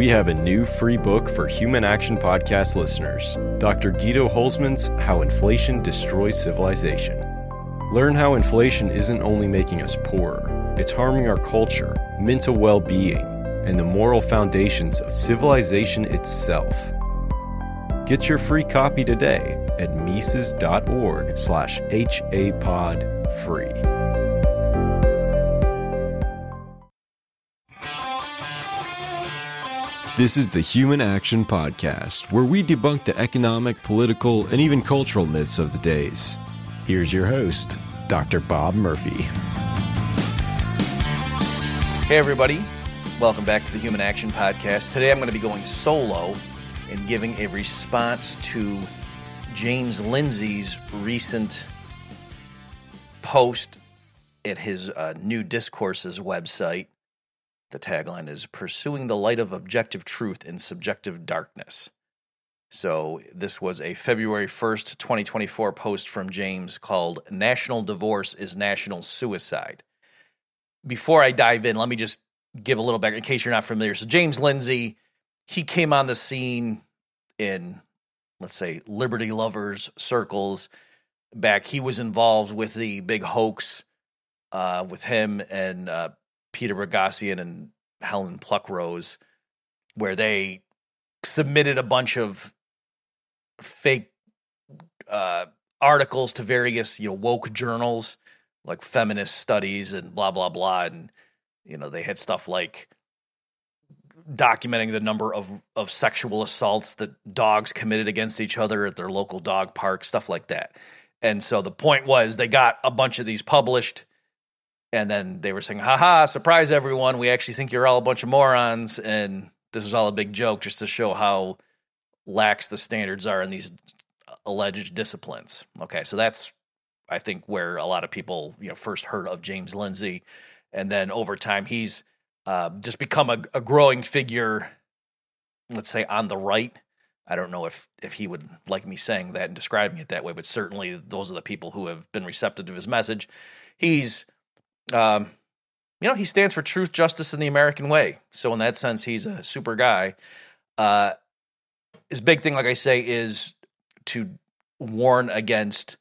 We have a new free book for Human Action Podcast listeners, Dr. Guido Holzman's How Inflation Destroys Civilization. Learn how inflation isn't only making us poorer, it's harming our culture, mental well-being, and the moral foundations of civilization itself. Get your free copy today at Mises.org/HAPodFree. This is the Human Action Podcast, where we debunk the economic, political, and even cultural myths of the days. Here's your host, Dr. Bob Murphy. Hey, everybody. Welcome back to the Human Action Podcast. Today I'm going to be going solo and giving a response to James Lindsay's recent post at his New Discourses website. The tagline is, Pursuing the Light of Objective Truth in Subjective Darkness. So this was a February 1st, 2024 post from James called, National Divorce is National Suicide. Before I dive in, let me just give a little background in case you're not familiar. So James Lindsay, he came on the scene in, let's say, liberty lovers circles back. He was involved with the big hoax with him and Peter Boghossian and Helen Pluckrose, where they submitted a bunch of fake articles to various, woke journals like Feminist Studies and blah, blah, blah. And, they had stuff like documenting the number of sexual assaults that dogs committed against each other at their local dog park, stuff like that. And so the point was they got a bunch of these published, and then they were saying, ha-ha, surprise everyone, we actually think you're all a bunch of morons, and this was all a big joke just to show how lax the standards are in these alleged disciplines. Okay, so that's, I think, where a lot of people first heard of James Lindsay, and then over time he's just become a growing figure, let's say, on the right. I don't know if he would like me saying that and describing it that way, but certainly those are the people who have been receptive to his message. He's, he stands for truth, justice, and the American way. So in that sense, he's a super guy. His big thing, like I say, is to warn against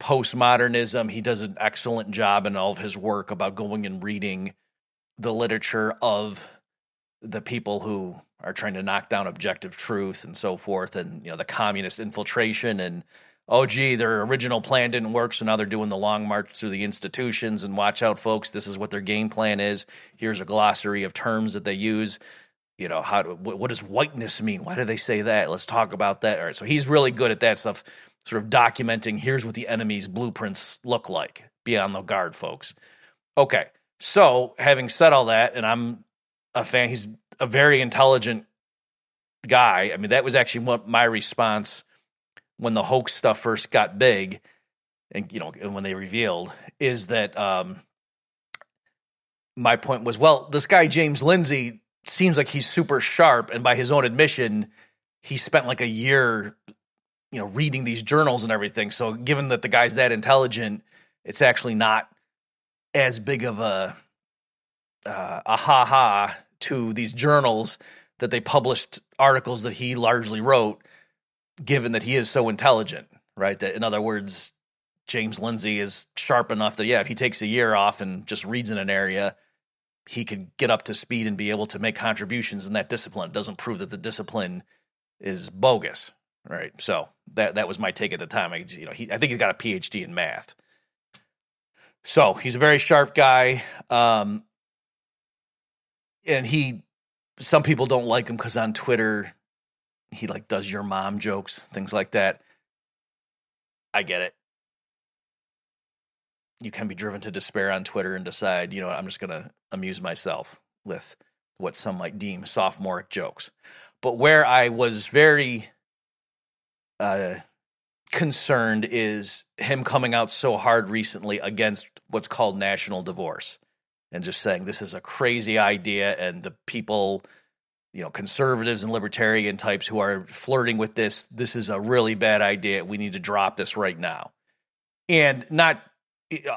postmodernism. He does an excellent job in all of his work about going and reading the literature of the people who are trying to knock down objective truth and so forth, and the communist infiltration and their original plan didn't work, so now they're doing the long march through the institutions, and watch out, folks, this is what their game plan is. Here's a glossary of terms that they use. What does whiteness mean? Why do they say that? Let's talk about that. All right, so he's really good at that stuff, sort of documenting here's what the enemy's blueprints look like. Be on the guard, folks. Okay. So, having said all that, and I'm a fan, he's a very intelligent guy. I mean, that was actually what my response when the hoax stuff first got big, and when they revealed, is that my point was, this guy James Lindsay seems like he's super sharp, and by his own admission, he spent like a year, reading these journals and everything. So, given that the guy's that intelligent, it's actually not as big of a ha-ha to these journals that they published articles that he largely wrote, given that he is so intelligent, right? That, in other words, James Lindsay is sharp enough that, if he takes a year off and just reads in an area, he could get up to speed and be able to make contributions in that discipline. It doesn't prove that the discipline is bogus, right? So that was my take at the time. I think he's got a PhD in math. So he's a very sharp guy, and some people don't like him because on Twitter he does your mom jokes, things like that. I get it. You can be driven to despair on Twitter and decide, I'm just going to amuse myself with what some might deem sophomoric jokes. But where I was very concerned is him coming out so hard recently against what's called national divorce, and just saying this is a crazy idea, and the people, conservatives and libertarian types who are flirting with this is a really bad idea. We need to drop this right now. And not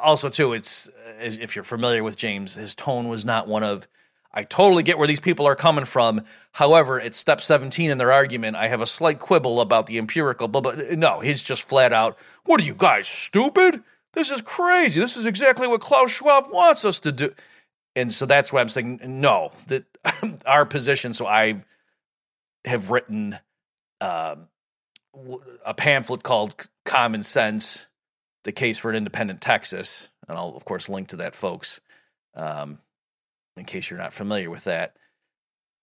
also too, it's, if you're familiar with James, his tone was not one of, I totally get where these people are coming from. However, at step 17 in their argument, I have a slight quibble about the empirical, but no, he's just flat out, what are you guys, stupid? This is crazy. This is exactly what Klaus Schwab wants us to do. And so that's why I'm saying, no, that our position, so I have written a pamphlet called Common Sense, The Case for an Independent Texas, and I'll, of course, link to that, folks. In case you're not familiar with that.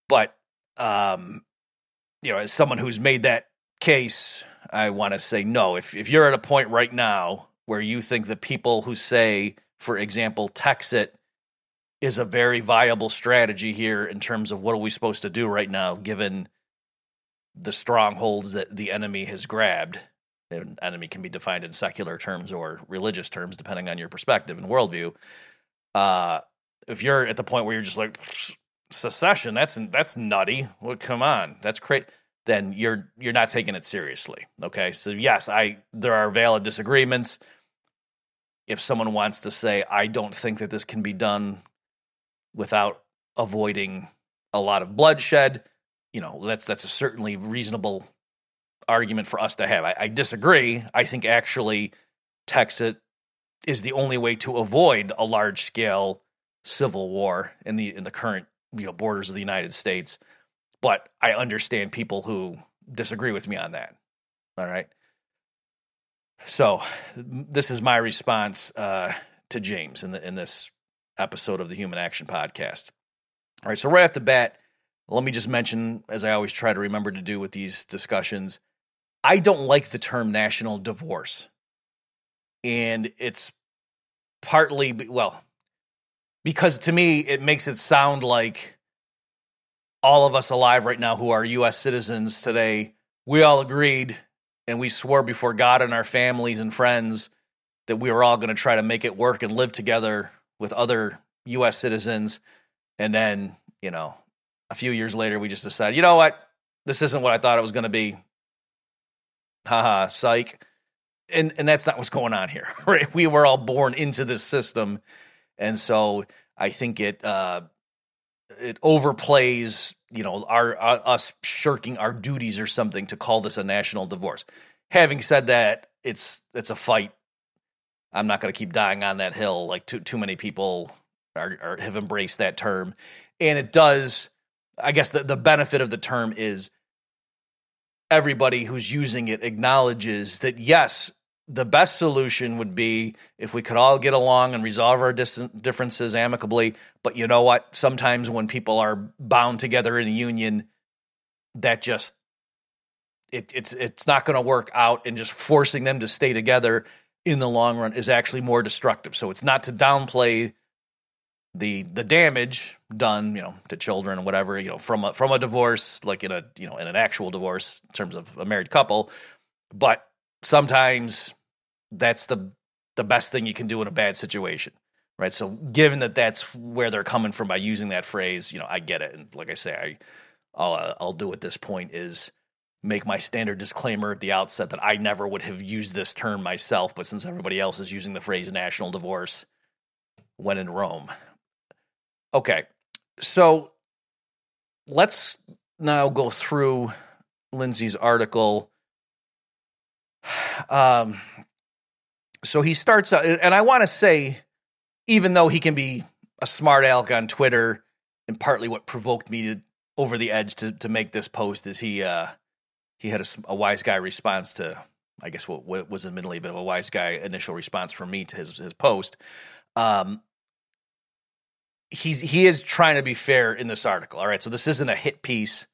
But, you know, as someone who's made that case, I want to say, no, if you're at a point right now where you think the people who say, for example, Texit is a very viable strategy here in terms of what are we supposed to do right now, given the strongholds that the enemy has grabbed. And enemy can be defined in secular terms or religious terms, depending on your perspective and worldview. If you're at the point where you're just like secession, that's nutty. Well, come on, that's crazy. Then you're not taking it seriously. Okay, so yes, there are valid disagreements. If someone wants to say, I don't think that this can be done without avoiding a lot of bloodshed, you know, that's a certainly reasonable argument for us to have. I disagree. I think actually Texit is the only way to avoid a large scale civil war in the current, you know, borders of the United States. But I understand people who disagree with me on that. All right. So this is my response to James in this episode of the Human Action Podcast. All right. So right off the bat, let me just mention, as I always try to remember to do with these discussions, I don't like the term national divorce. And it's partly, well, because to me, it makes it sound like all of us alive right now who are U.S. citizens today, we all agreed and we swore before God and our families and friends that we were all going to try to make it work and live together with other U.S. citizens. And then, you know, a few years later, we just decided, you know what? This isn't what I thought it was going to be. Haha, psych. And that's not what's going on here, right? We were all born into this system. And so I think it overplays, you know, us shirking our duties or something to call this a national divorce. Having said that, it's a fight. I'm not going to keep dying on that hill. Like too many people have embraced that term, and it does. I guess the benefit of the term is everybody who's using it acknowledges that yes, the best solution would be if we could all get along and resolve our differences amicably. But you know what? Sometimes when people are bound together in a union, that just it's not going to work out, and just forcing them to stay together in the long run is actually more destructive. So it's not to downplay the damage done, you know, to children and whatever, you know, from a divorce, like in a, you know, in an actual divorce in terms of a married couple, but sometimes that's the best thing you can do in a bad situation, right? So given that that's where they're coming from by using that phrase, you know, I get it. And like I say, I'll do at this point is make my standard disclaimer at the outset that I never would have used this term myself, but since everybody else is using the phrase national divorce, when in Rome. Okay, so let's now go through Lindsay's article. So he starts out, and I want to say, even though he can be a smart aleck on Twitter, and partly what provoked me over the edge to make this post is he had a wise guy response to, I guess what was admittedly a bit of a wise guy initial response from me to his post. He is trying to be fair in this article. All right. So this isn't a hit piece.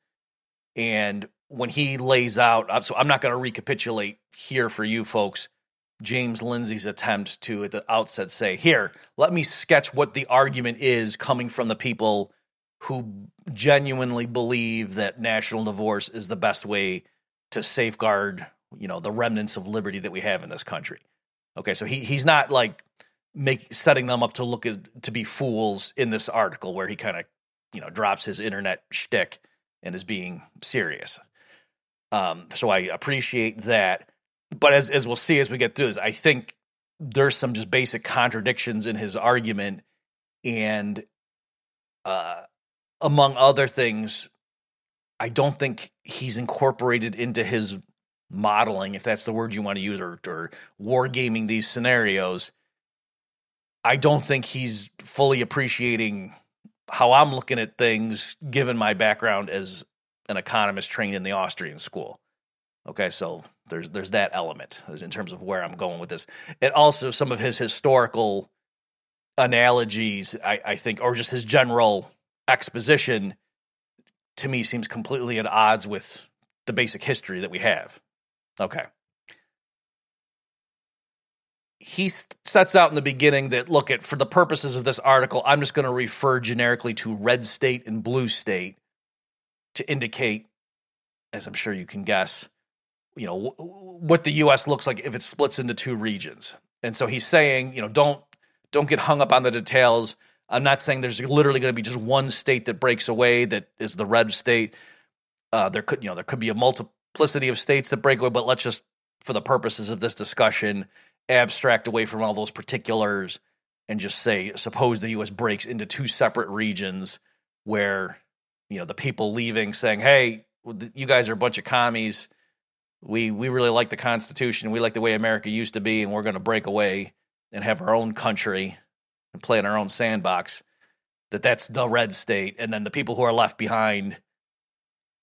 And when he lays out, so I'm not going to recapitulate here for you folks, James Lindsay's attempt to at the outset say, here, let me sketch what the argument is coming from the people who genuinely believe that national divorce is the best way to safeguard, you know, the remnants of liberty that we have in this country. Okay, so he's not like setting them up to look as to be fools in this article where he kind of, you know, drops his internet shtick and is being serious. So I appreciate that. But as we'll see as we get through this, I think there's some just basic contradictions in his argument. And among other things, I don't think he's incorporated into his modeling, if that's the word you want to use, or wargaming these scenarios. I don't think he's fully appreciating how I'm looking at things, given my background as an economist trained in the Austrian school. Okay, so there's that element in terms of where I'm going with this. And also some of his historical analogies, I think, or just his general exposition, to me seems completely at odds with the basic history that we have. Okay. He sets out in the beginning that, look, at for the purposes of this article, I'm just going to refer generically to red state and blue state to indicate, as I'm sure you can guess, you know, what the U.S. looks like if it splits into two regions. And so he's saying, you know, don't get hung up on the details. I'm not saying there's literally going to be just one state that breaks away that is the red state. There could be a multiplicity of states that break away, but let's just, for the purposes of this discussion, abstract away from all those particulars and just say, suppose the U.S. breaks into two separate regions where, you know, the people leaving saying, hey, you guys are a bunch of commies. We really like the Constitution. We like the way America used to be, and we're going to break away and have our own country and play in our own sandbox. That's the red state. And then the people who are left behind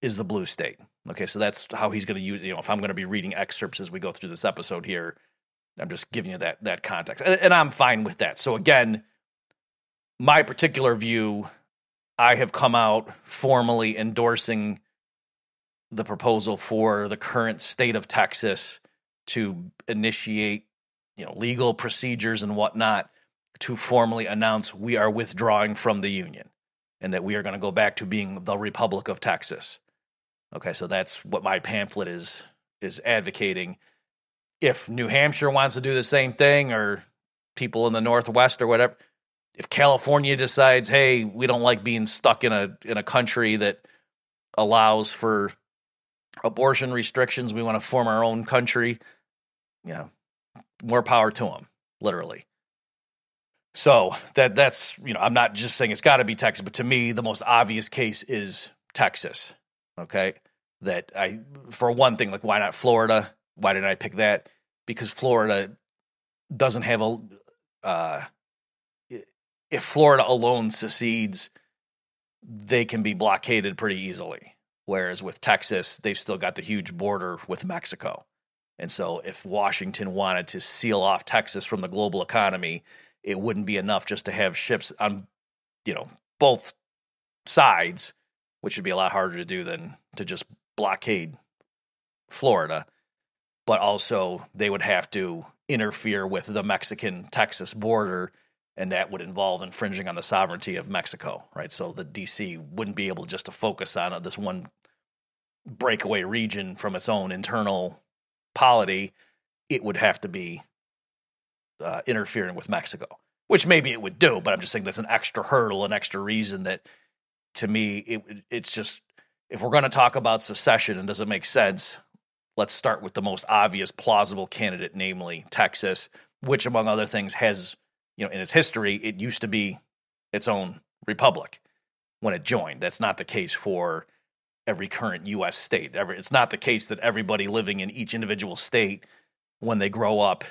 is the blue state. Okay, so that's how he's going to use, you know, if I'm going to be reading excerpts as we go through this episode here, I'm just giving you that context. And I'm fine with that. So again, my particular view, I have come out formally endorsing the proposal for the current state of Texas to initiate, you know, legal procedures and whatnot to formally announce we are withdrawing from the Union and that we are going to go back to being the Republic of Texas. Okay, so that's what my pamphlet is advocating. If New Hampshire wants to do the same thing, or people in the Northwest or whatever, if California decides, hey, we don't like being stuck in a country that allows for abortion restrictions, we want to form our own country, you know, more power to them, literally. So that's, you know, I'm not just saying it's got to be Texas, but to me, the most obvious case is Texas, okay? That I, for one thing, like, why not Florida? Why didn't I pick that? Because Florida doesn't have if Florida alone secedes, they can be blockaded pretty easily. Whereas with Texas, they've still got the huge border with Mexico. And so if Washington wanted to seal off Texas from the global economy, it wouldn't be enough just to have ships on, you know, both sides, which would be a lot harder to do than to just blockade Florida. But also they would have to interfere with the Mexican-Texas border, and that would involve infringing on the sovereignty of Mexico, right? So the D.C. wouldn't be able just to focus on this one breakaway region from its own internal polity. It would have to be interfering with Mexico, which maybe it would do, but I'm just saying that's an extra hurdle, an extra reason that, to me, it's just, if we're going to talk about secession and does it make sense, let's start with the most obvious plausible candidate, namely Texas, which, among other things, has, you know, in its history, it used to be its own republic when it joined. That's not the case for every current U.S. state. It's not the case that everybody living in each individual state, when they grow up,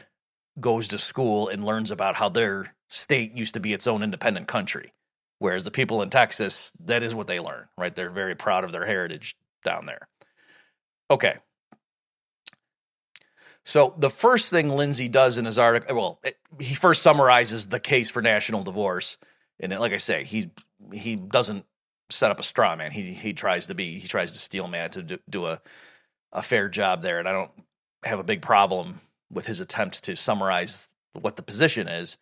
goes to school and learns about how their state used to be its own independent country. Whereas the people in Texas, that is what they learn, right? They're very proud of their heritage down there. Okay. So the first thing Lindsay does in his article, he first summarizes the case for national divorce, and like I say, he doesn't set up a straw man. He tries to steel man to do a fair job there, and I don't have a big problem with his attempt to summarize what the position is.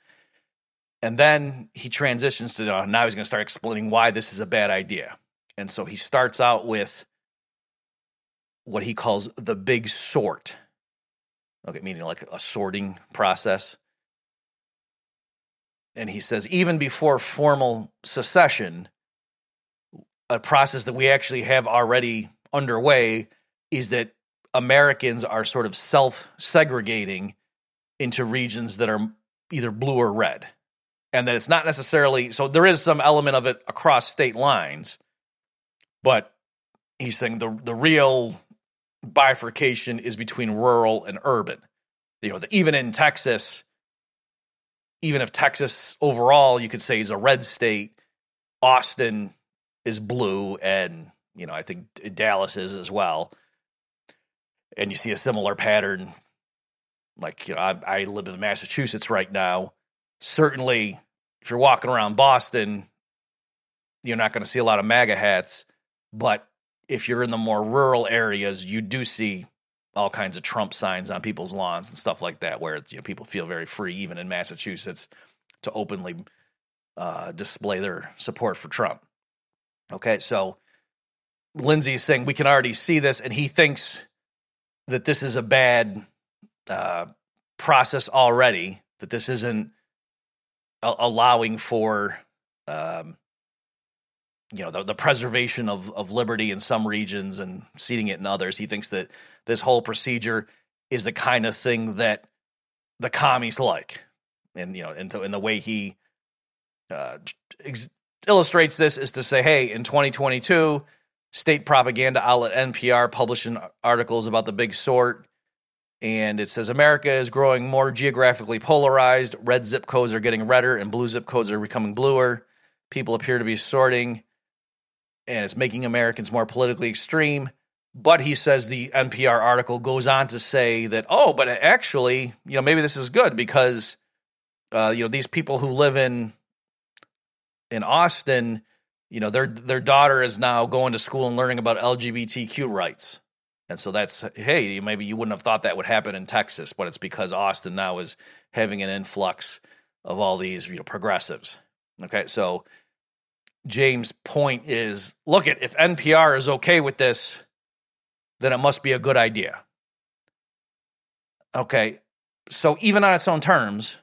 And then he transitions to now he's going to start explaining why this is a bad idea, and so he starts out with what he calls the big sort. Okay, meaning like a sorting process. And he says, even before formal secession, a process that we actually have already underway is that Americans are sort of self-segregating into regions that are either blue or red. and that it's not necessarily, so there is some element of it across state lines, but he's saying the real bifurcation is between rural and urban. You know, even in Texas, even if Texas overall you could say is a red state, Austin is blue, and, you know, I think Dallas is as well. And you see a similar pattern. Like, you know, I live in Massachusetts right now. Certainly, if you're walking around Boston, you're not going to see a lot of MAGA hats. But if you're in the more rural areas, you do see all kinds of Trump signs on people's lawns and stuff like that, where, you know, people feel very free, even in Massachusetts, to openly display their support for Trump. Okay, so Lindsay's saying we can already see this, and he thinks that this is a bad process already, that this isn't allowing for, you know, the preservation of liberty in some regions and ceding it in others. He thinks that this whole procedure is the kind of thing that the commies like. And, you know, and the way he illustrates this is to say, hey, in 2022, state propaganda outlet NPR publishing articles about the big sort. And it says America is growing more geographically polarized. Red zip codes are getting redder and blue zip codes are becoming bluer. People appear to be sorting, and it's making Americans more politically extreme. But he says the NPR article goes on to say that, oh, but actually, you know, maybe this is good because, you know, these people who live in Austin, you know, their daughter is now going to school and learning about LGBTQ rights. And so that's, hey, maybe you wouldn't have thought that would happen in Texas, but it's because Austin now is having an influx of all these, you know, progressives. Okay, so James' point is, look, at if NPR is okay with this, then it must be a good idea. Okay, so even on its own terms,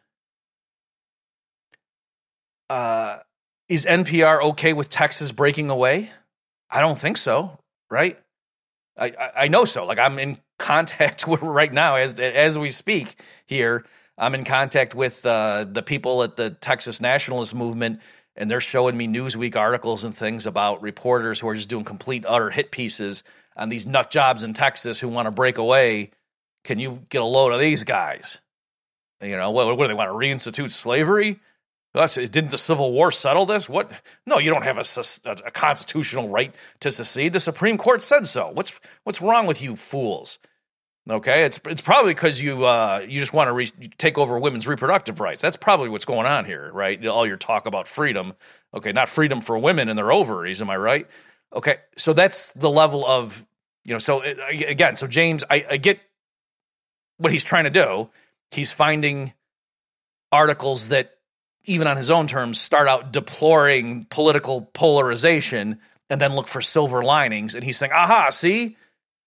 is NPR okay with Texas breaking away? I don't think so, right? I know so. Like, I'm in contact with right now as we speak here. I'm in contact with the people at the Texas Nationalist Movement, and they're showing me Newsweek articles and things about reporters who are just doing complete utter hit pieces on these nut jobs in Texas who want to break away. Can you get a load of these guys? You know, what do they want to reinstitute slavery? Didn't the Civil War settle this? What? No, you don't have a constitutional right to secede. The Supreme Court said so. What's wrong with you fools? Okay, it's probably because you just want to take over women's reproductive rights. That's probably what's going on here, right? All your talk about freedom. Okay, not freedom for women and their ovaries, am I right? Okay, so that's the level of, you know, so again, so James, I get what he's trying to do. He's finding articles that, even on his own terms, start out deploring political polarization and then look for silver linings. And he's saying, aha, see?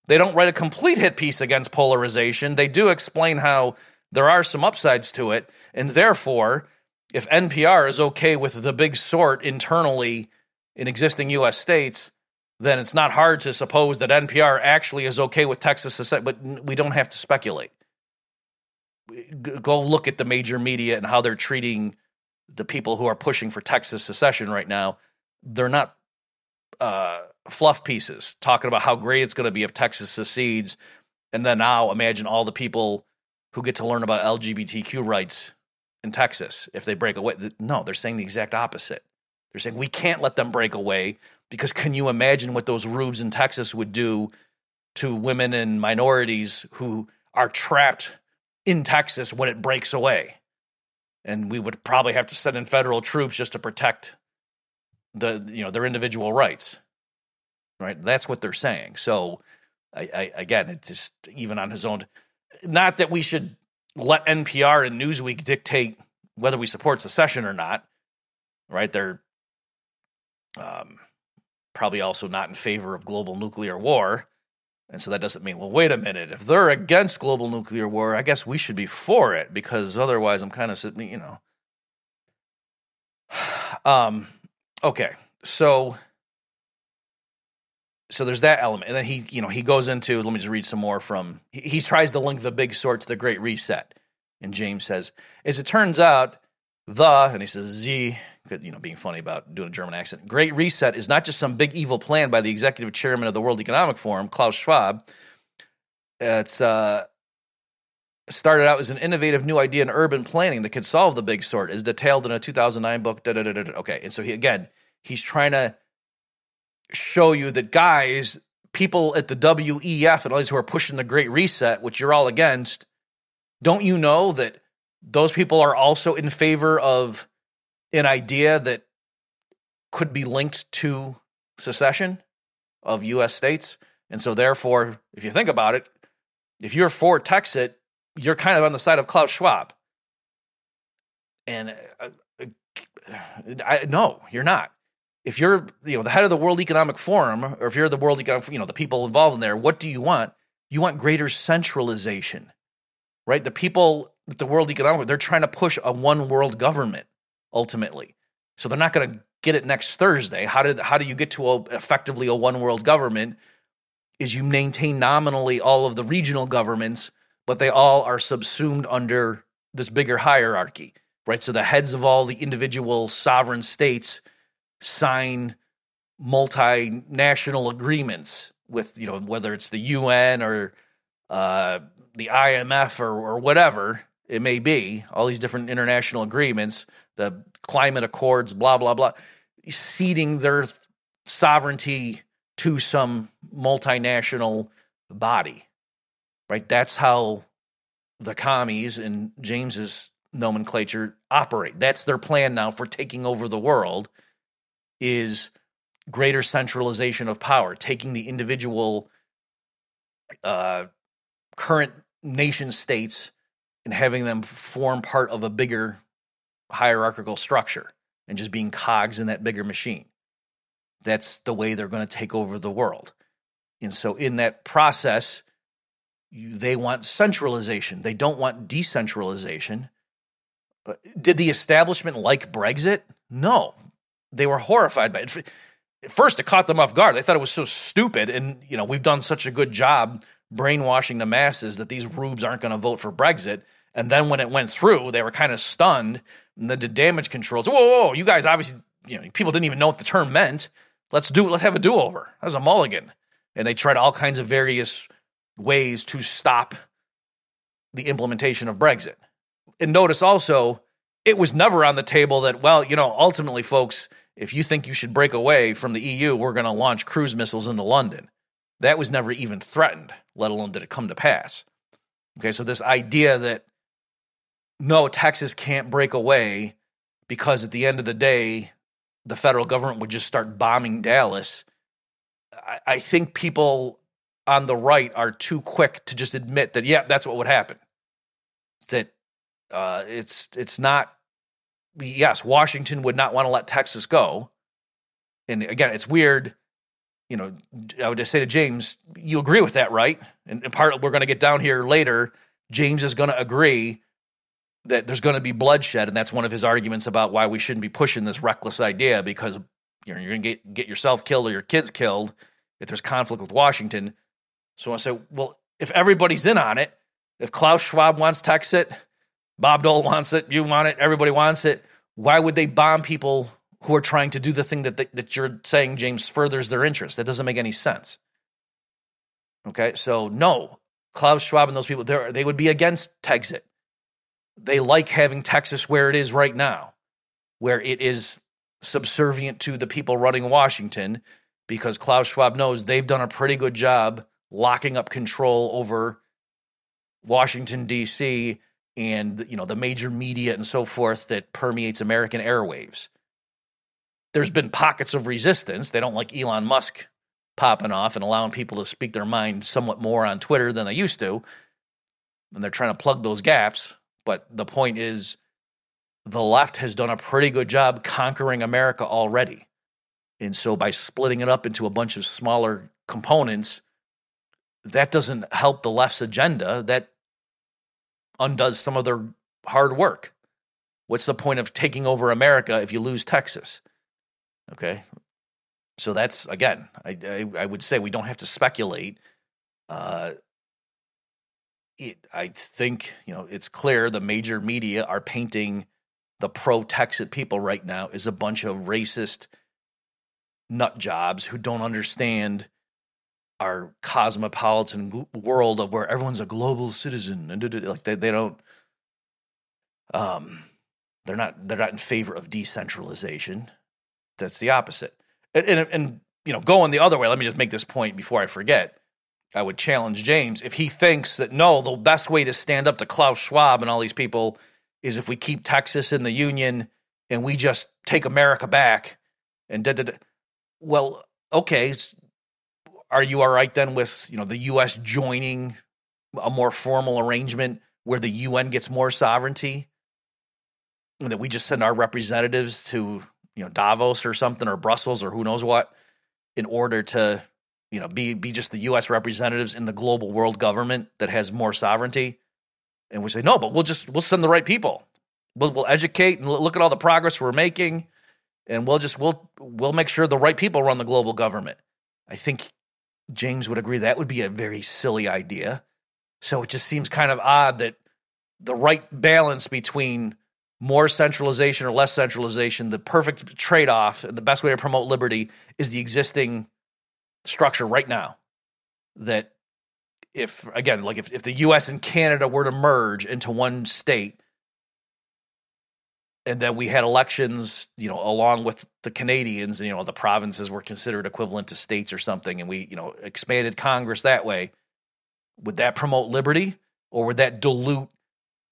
They don't write a complete hit piece against polarization. They do explain how there are some upsides to it, and therefore, if NPR is okay with the big sort internally in existing U.S. states, then it's not hard to suppose that NPR actually is okay with Texas society, but we don't have to speculate. Go look at the major media and how they're treating the people who are pushing for Texas secession right now. They're not fluff pieces talking about how great it's going to be if Texas secedes, and then now imagine all the people who get to learn about LGBTQ rights in Texas if they break away. No, they're saying the exact opposite. They're saying we can't let them break away because can you imagine what those rubes in Texas would do to women and minorities who are trapped in Texas when it breaks away? And we would probably have to send in federal troops just to protect their individual rights. Right, that's what they're saying. So, again, it's just even on his own. Not that we should let NPR and Newsweek dictate whether we support secession or not. Right, they're probably also not in favor of global nuclear war, and so that doesn't mean, well, wait a minute, if they're against global nuclear war, I guess we should be for it because otherwise, I'm kind of sitting, you know. Okay, so. So there's that element. And then he goes into, let me just read some more from, he tries to link the big sort to the Great Reset. And James says, as it turns out, The, and he says Z, you know, being funny about doing a German accent, Great Reset is not just some big evil plan by the executive chairman of the World Economic Forum, Klaus Schwab. It's started out as an innovative new idea in urban planning that could solve the big sort, as detailed in a 2009 book. Okay, and so he, again, he's trying to show you that, guys, people at the WEF and all these who are pushing the Great Reset, which you're all against, don't you know that those people are also in favor of an idea that could be linked to secession of U.S. states? And so therefore, if you think about it, if you're for Texit, you're kind of on the side of Klaus Schwab. And no, you're not. If you're, you know, the head of the World Economic Forum, or if you're the World Economic, you know, the people involved in there, what do you want? You want greater centralization, right? The people at the World Economic, they're trying to push a one world government ultimately. So they're not going to get it next Thursday. How do you get to effectively a one world government? Is you maintain nominally all of the regional governments, but they all are subsumed under this bigger hierarchy, right? So the heads of all the individual sovereign states sign multinational agreements with, you know, whether it's the UN or the IMF or whatever it may be, all these different international agreements, the climate accords, blah, blah, blah, ceding their sovereignty to some multinational body. Right, that's how the commies in James's nomenclature operate. That's their plan now for taking over the world, is greater centralization of power, taking the individual current nation states and having them form part of a bigger hierarchical structure and just being cogs in that bigger machine. That's the way they're going to take over the world. And so in that process, they want centralization. They don't want decentralization. Did the establishment like Brexit? No. They were horrified by it. At first, it caught them off guard. They thought it was so stupid, and, you know, we've done such a good job brainwashing the masses that these rubes aren't going to vote for Brexit. And then when it went through, they were kind of stunned. And then the damage controls, whoa, you guys obviously, you know, people didn't even know what the term meant. Let's have a do-over. That was a mulligan. And they tried all kinds of various ways to stop the implementation of Brexit. And notice also, it was never on the table that, well, you know, ultimately, folks, if you think you should break away from the EU, we're going to launch cruise missiles into London. That was never even threatened, let alone did it come to pass. Okay, so this idea that, no, Texas can't break away because at the end of the day, the federal government would just start bombing Dallas, I think people on the right are too quick to just admit that, yeah, that's what would happen. That it's not, yes, Washington would not want to let Texas go. And again, it's weird. You know, I would just say to James, you agree with that, right? And part we're going to get down here later, James is going to agree that there's going to be bloodshed. And that's one of his arguments about why we shouldn't be pushing this reckless idea, because, you know, you're going to get yourself killed or your kids killed if there's conflict with Washington. So I say, well, if everybody's in on it, if Klaus Schwab wants Texit, Bob Dole wants it, you want it, everybody wants it, why would they bomb people who are trying to do the thing that you're saying, James, furthers their interest? That doesn't make any sense. Okay, so no, Klaus Schwab and those people, they would be against Texit. They like having Texas where it is right now, where it is subservient to the people running Washington, because Klaus Schwab knows they've done a pretty good job locking up control over Washington, D.C., and, you know, the major media and so forth that permeates American airwaves. There's been pockets of resistance. They don't like Elon Musk popping off and allowing people to speak their mind somewhat more on Twitter than they used to, and they're trying to plug those gaps. But the point is, the left has done a pretty good job conquering America already. And so by splitting it up into a bunch of smaller components, that doesn't help the left's agenda. That undoes some of their hard work. What's the point of taking over America if you lose Texas? Okay. So that's, again, I would say we don't have to speculate. I think, you know, it's clear the major media are painting the pro-Texit people right now is a bunch of racist nut jobs who don't understand our cosmopolitan world of where everyone's a global citizen, and like they don't, they're not in favor of decentralization. That's the opposite. And you know, going the other way, let me just make this point before I forget. I would challenge James if he thinks that, no, the best way to stand up to Klaus Schwab and all these people is if we keep Texas in the Union and we just take America back and da-da-da. Well, okay, are you all right then with, you know, the U.S. joining a more formal arrangement where the U.N. gets more sovereignty and that we just send our representatives to, you know, Davos or something or Brussels or who knows what in order to, you know, be just the U.S. representatives in the global world government that has more sovereignty? And we say, no, but we'll send the right people. We'll educate and look at all the progress we're making, and we'll make sure the right people run the global government. I think James would agree that would be a very silly idea. So it just seems kind of odd that the right balance between more centralization or less centralization, the perfect trade-off and the best way to promote liberty is the existing structure right now. That if, again, like if the U.S. and Canada were to merge into one state and then we had elections, you know, along with the Canadians, you know, the provinces were considered equivalent to states or something, and we, you know, expanded Congress that way, would that promote liberty, or would that dilute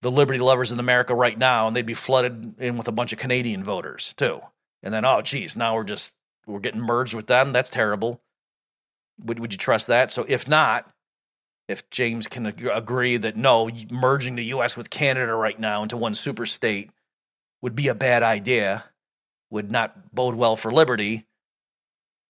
the liberty lovers in America right now, and they'd be flooded in with a bunch of Canadian voters too? And then, oh, geez, now we're getting merged with them. That's terrible. Would you trust that? So if not, if James can agree that, no, merging the U.S. with Canada right now into one super state would be a bad idea, would not bode well for liberty,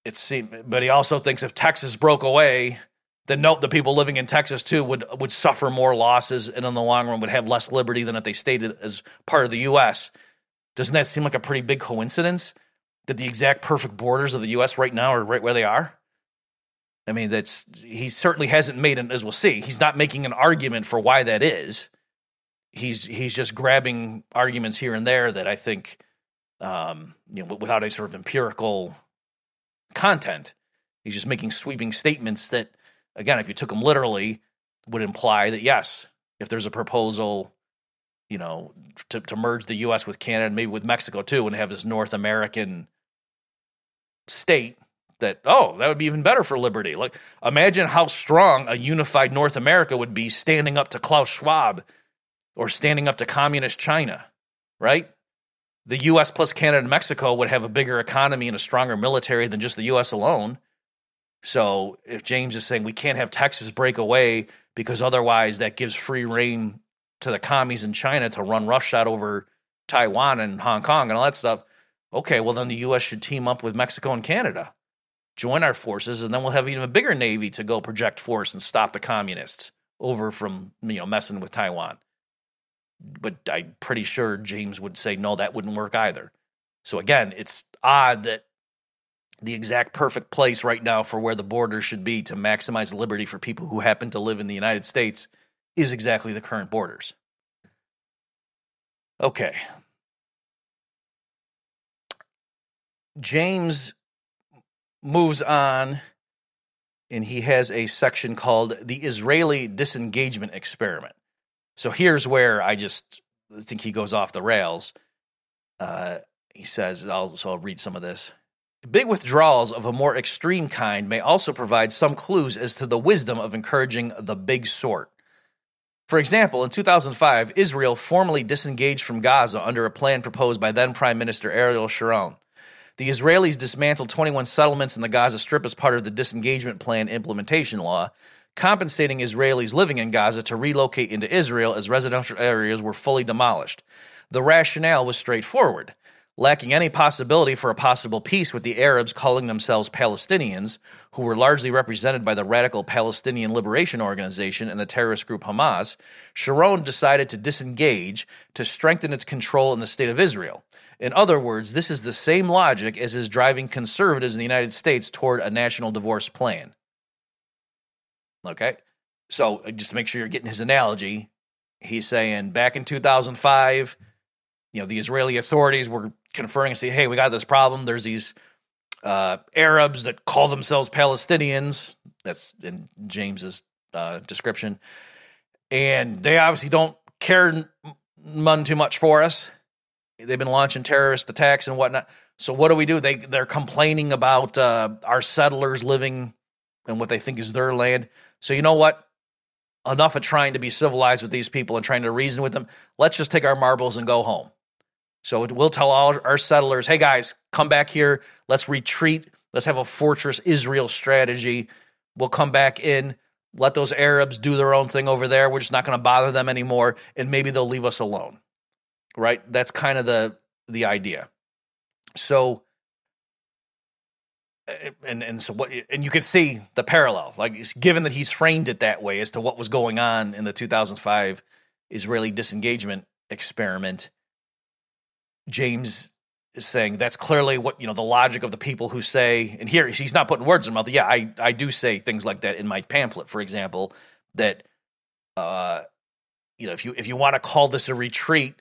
it seems. But he also thinks if Texas broke away, then nope, the people living in Texas too would suffer more losses and in the long run would have less liberty than if they stayed as part of the U.S. Doesn't that seem like a pretty big coincidence that the exact perfect borders of the U.S. right now are right where they are? I mean, he certainly hasn't made an, as we'll see, he's not making an argument for why that is. He's just grabbing arguments here and there that I think, you know, without any sort of empirical content, he's just making sweeping statements that, again, if you took them literally, would imply that, yes, if there's a proposal, you know, to merge the U.S. with Canada and maybe with Mexico too, and have this North American state, that, oh, that would be even better for liberty. Like, imagine how strong a unified North America would be standing up to Klaus Schwab or standing up to communist China, right? The U.S. plus Canada and Mexico would have a bigger economy and a stronger military than just the U.S. alone. So if James is saying we can't have Texas break away because otherwise that gives free rein to the commies in China to run roughshod over Taiwan and Hong Kong and all that stuff, okay, well, then the U.S. should team up with Mexico and Canada, join our forces, and then we'll have even a bigger navy to go project force and stop the communists over from, you know, messing with Taiwan. But I'm pretty sure James would say, no, that wouldn't work either. So again, it's odd that the exact perfect place right now for where the border should be to maximize liberty for people who happen to live in the United States is exactly the current borders. Okay. James moves on, and he has a section called the Israeli Disengagement Experiment. So here's where I just think he goes off the rails. He says, I'll read some of this. Big withdrawals of a more extreme kind may also provide some clues as to the wisdom of encouraging the big sort. For example, in 2005, Israel formally disengaged from Gaza under a plan proposed by then Prime Minister Ariel Sharon. The Israelis dismantled 21 settlements in the Gaza Strip as part of the disengagement plan implementation law, compensating Israelis living in Gaza to relocate into Israel as residential areas were fully demolished. The rationale was straightforward. Lacking any possibility for a possible peace with the Arabs calling themselves Palestinians, who were largely represented by the radical Palestinian Liberation Organization and the terrorist group Hamas, Sharon decided to disengage to strengthen its control in the state of Israel. In other words, this is the same logic as is driving conservatives in the United States toward a national divorce plan. Okay? So just to make sure you're getting his analogy, he's saying back in 2005, you know, the Israeli authorities were conferring and saying, hey, we got this problem. There's these Arabs that call themselves Palestinians. That's in James's description. And they obviously don't care none too much for us. They've been launching terrorist attacks and whatnot. So what do? They're complaining about our settlers living in what they think is their land. So you know what? Enough of trying to be civilized with these people and trying to reason with them. Let's just take our marbles and go home. So we'll tell all our settlers, hey, guys, come back here. Let's retreat. Let's have a fortress Israel strategy. We'll come back in. Let those Arabs do their own thing over there. We're just not going to bother them anymore, and maybe they'll leave us alone, right? That's kind of the idea. So, and you can see the parallel, like it's given that he's framed it that way as to what was going on in the 2005 Israeli disengagement experiment. James is saying that's clearly what, you know, the logic of the people who say, and here he's not putting words in my mouth. Yeah, I do say things like that in my pamphlet, for example, that, you know, if you want to call this a retreat,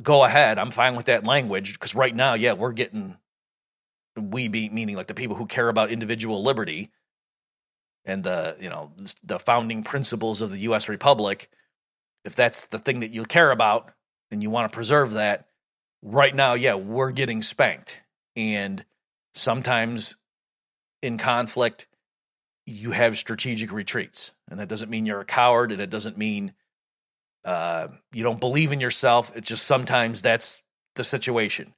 go ahead. I'm fine with that language because right now, yeah, we're getting, meaning like the people who care about individual liberty and the, you know, the founding principles of the U.S. Republic. If that's the thing that you care about and you want to preserve that, right now, yeah, we're getting spanked. And sometimes in conflict, you have strategic retreats. And that doesn't mean you're a coward, and it doesn't mean you don't believe in yourself. It's just sometimes that's the situation.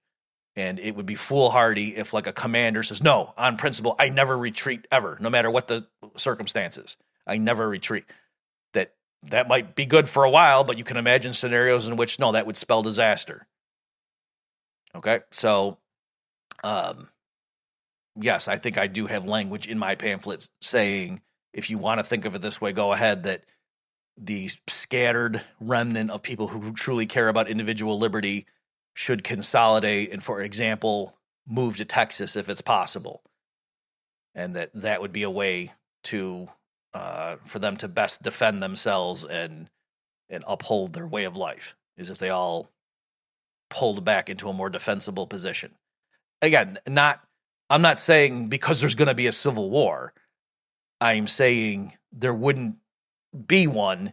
And it would be foolhardy if, like, a commander says, no, on principle, I never retreat ever, no matter what the circumstances. I never retreat. That might be good for a while, but you can imagine scenarios in which, no, that would spell disaster. Okay, so, yes, I think I do have language in my pamphlets saying, if you want to think of it this way, go ahead, that the scattered remnant of people who truly care about individual liberty should consolidate and, for example, move to Texas if it's possible, and that would be a way to for them to best defend themselves and uphold their way of life is if they all pulled back into a more defensible position. Again, I'm not saying because there's going to be a civil war. I'm saying there wouldn't be one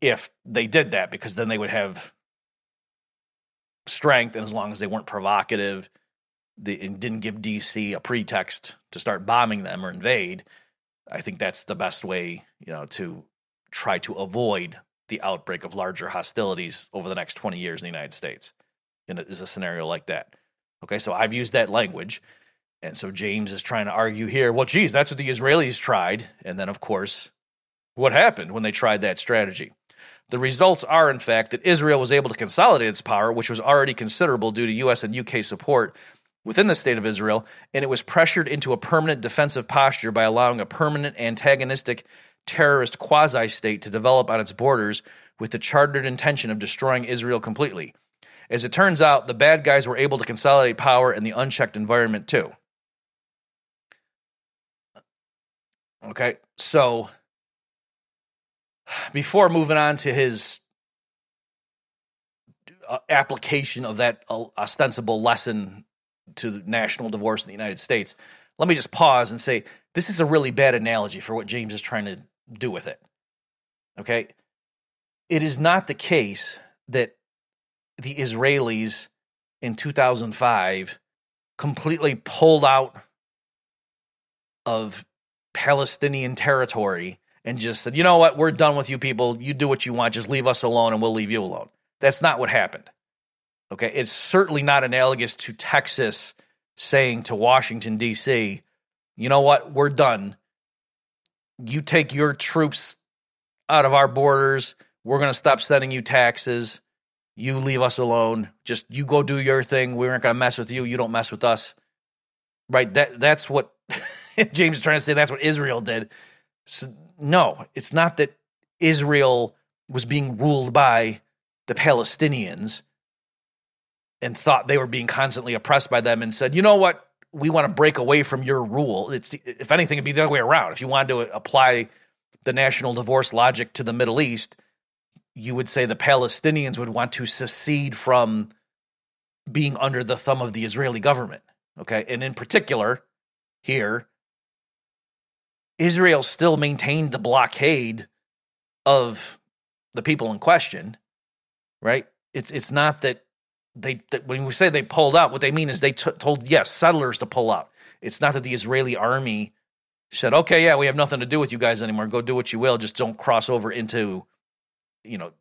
if they did that, because then they would have strength, and as long as they weren't provocative and didn't give DC a pretext to start bombing them or invade, I think that's the best way, you know, to try to avoid the outbreak of larger hostilities over the next 20 years in the United States. And it is a scenario like that. Okay, so I've used that language, and so James is trying to argue here, well, geez, that's what the Israelis tried, and then, of course, what happened when they tried that strategy? The results are, in fact, that Israel was able to consolidate its power, which was already considerable due to U.S. and U.K. support within the state of Israel, and it was pressured into a permanent defensive posture by allowing a permanent antagonistic terrorist quasi-state to develop on its borders with the chartered intention of destroying Israel completely. As it turns out, the bad guys were able to consolidate power in the unchecked environment, too. Okay, so before moving on to his application of that ostensible lesson to the national divorce in the United States, let me just pause and say this is a really bad analogy for what James is trying to do with it. Okay? It is not the case that the Israelis in 2005 completely pulled out of Palestinian territory and just said, you know what, we're done with you people. You do what you want. Just leave us alone and we'll leave you alone. That's not what happened. Okay, it's certainly not analogous to Texas saying to Washington, D.C., you know what, we're done. You take your troops out of our borders. We're going to stop sending you taxes. You leave us alone. Just you go do your thing. We aren't going to mess with you. You don't mess with us. Right, that's what James is trying to say. That's what Israel did. So, no, it's not that Israel was being ruled by the Palestinians and thought they were being constantly oppressed by them and said, you know what, we want to break away from your rule. If anything, it'd be the other way around. If you wanted to apply the national divorce logic to the Middle East, you would say the Palestinians would want to secede from being under the thumb of the Israeli government, okay? And in particular, here, Israel still maintained the blockade of the people in question, right? It's not that that when we say they pulled out, what they mean is they told settlers to pull out. It's not that the Israeli army said, okay, yeah, we have nothing to do with you guys anymore. Go do what you will. Just don't cross over into, Tel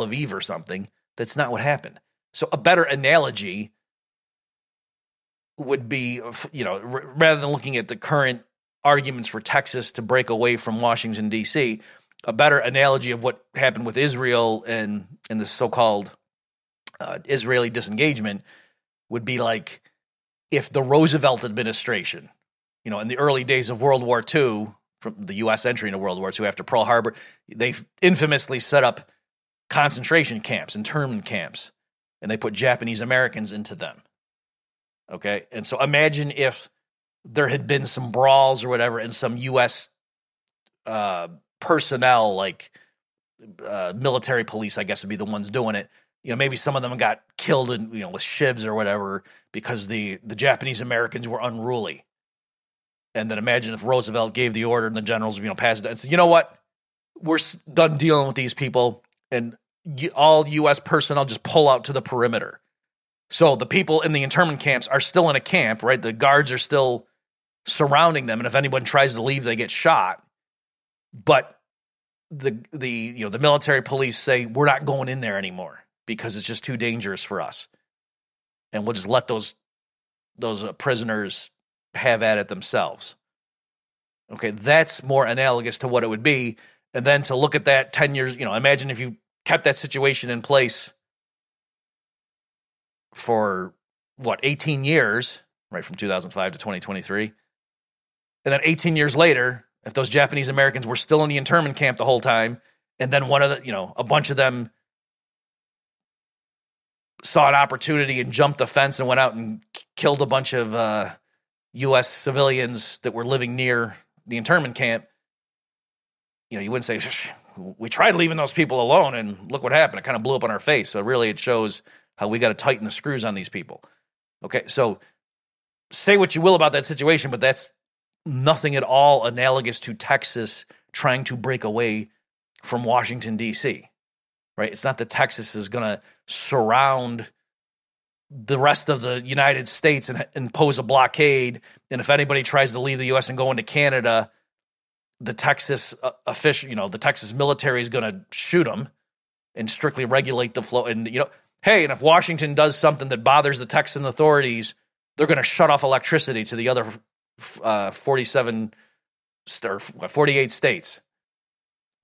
Aviv or something. That's not what happened. So a better analogy would be, rather than looking at the current arguments for Texas to break away from Washington, D.C., a better analogy of what happened with Israel and the so-called Israeli disengagement would be like if the Roosevelt administration, in the early days of World War II, from the U.S. entry into World War II after Pearl Harbor, they infamously set up concentration camps, internment camps, and they put Japanese Americans into them. Okay? And so imagine if there had been some brawls or whatever and some U.S. personnel, like military police, I guess, would be the ones doing it. Maybe some of them got killed in, with shivs or whatever because the Japanese Americans were unruly. And then imagine if Roosevelt gave the order and the generals, passed it and said, you know what? We're done dealing with these people, and all U.S. personnel just pull out to the perimeter. So the people in the internment camps are still in a camp, right? The guards are still surrounding them, and if anyone tries to leave, they get shot. But the military police say, we're not going in there anymore because it's just too dangerous for us. And we'll just let those prisoners have at it themselves. Okay, that's more analogous to what it would be. And then to look at that 10 years, imagine if you kept that situation in place for, 18 years, right, from 2005 to 2023. And then 18 years later, if those Japanese Americans were still in the internment camp the whole time, and then one of the, a bunch of them saw an opportunity and jumped the fence and went out and killed a bunch of U.S. civilians that were living near the internment camp, you wouldn't say, we tried leaving those people alone, and look what happened. It kind of blew up in our face. So really it shows how we got to tighten the screws on these people. Okay, so say what you will about that situation, but that's nothing at all analogous to Texas trying to break away from Washington, D.C., right? It's not that Texas is going to surround the rest of the United States and impose a blockade, and if anybody tries to leave the U.S. and go into Canada, the Texas official, the Texas military is going to shoot them and strictly regulate the flow. And, hey, and if Washington does something that bothers the Texan authorities, they're going to shut off electricity to the other 48 states,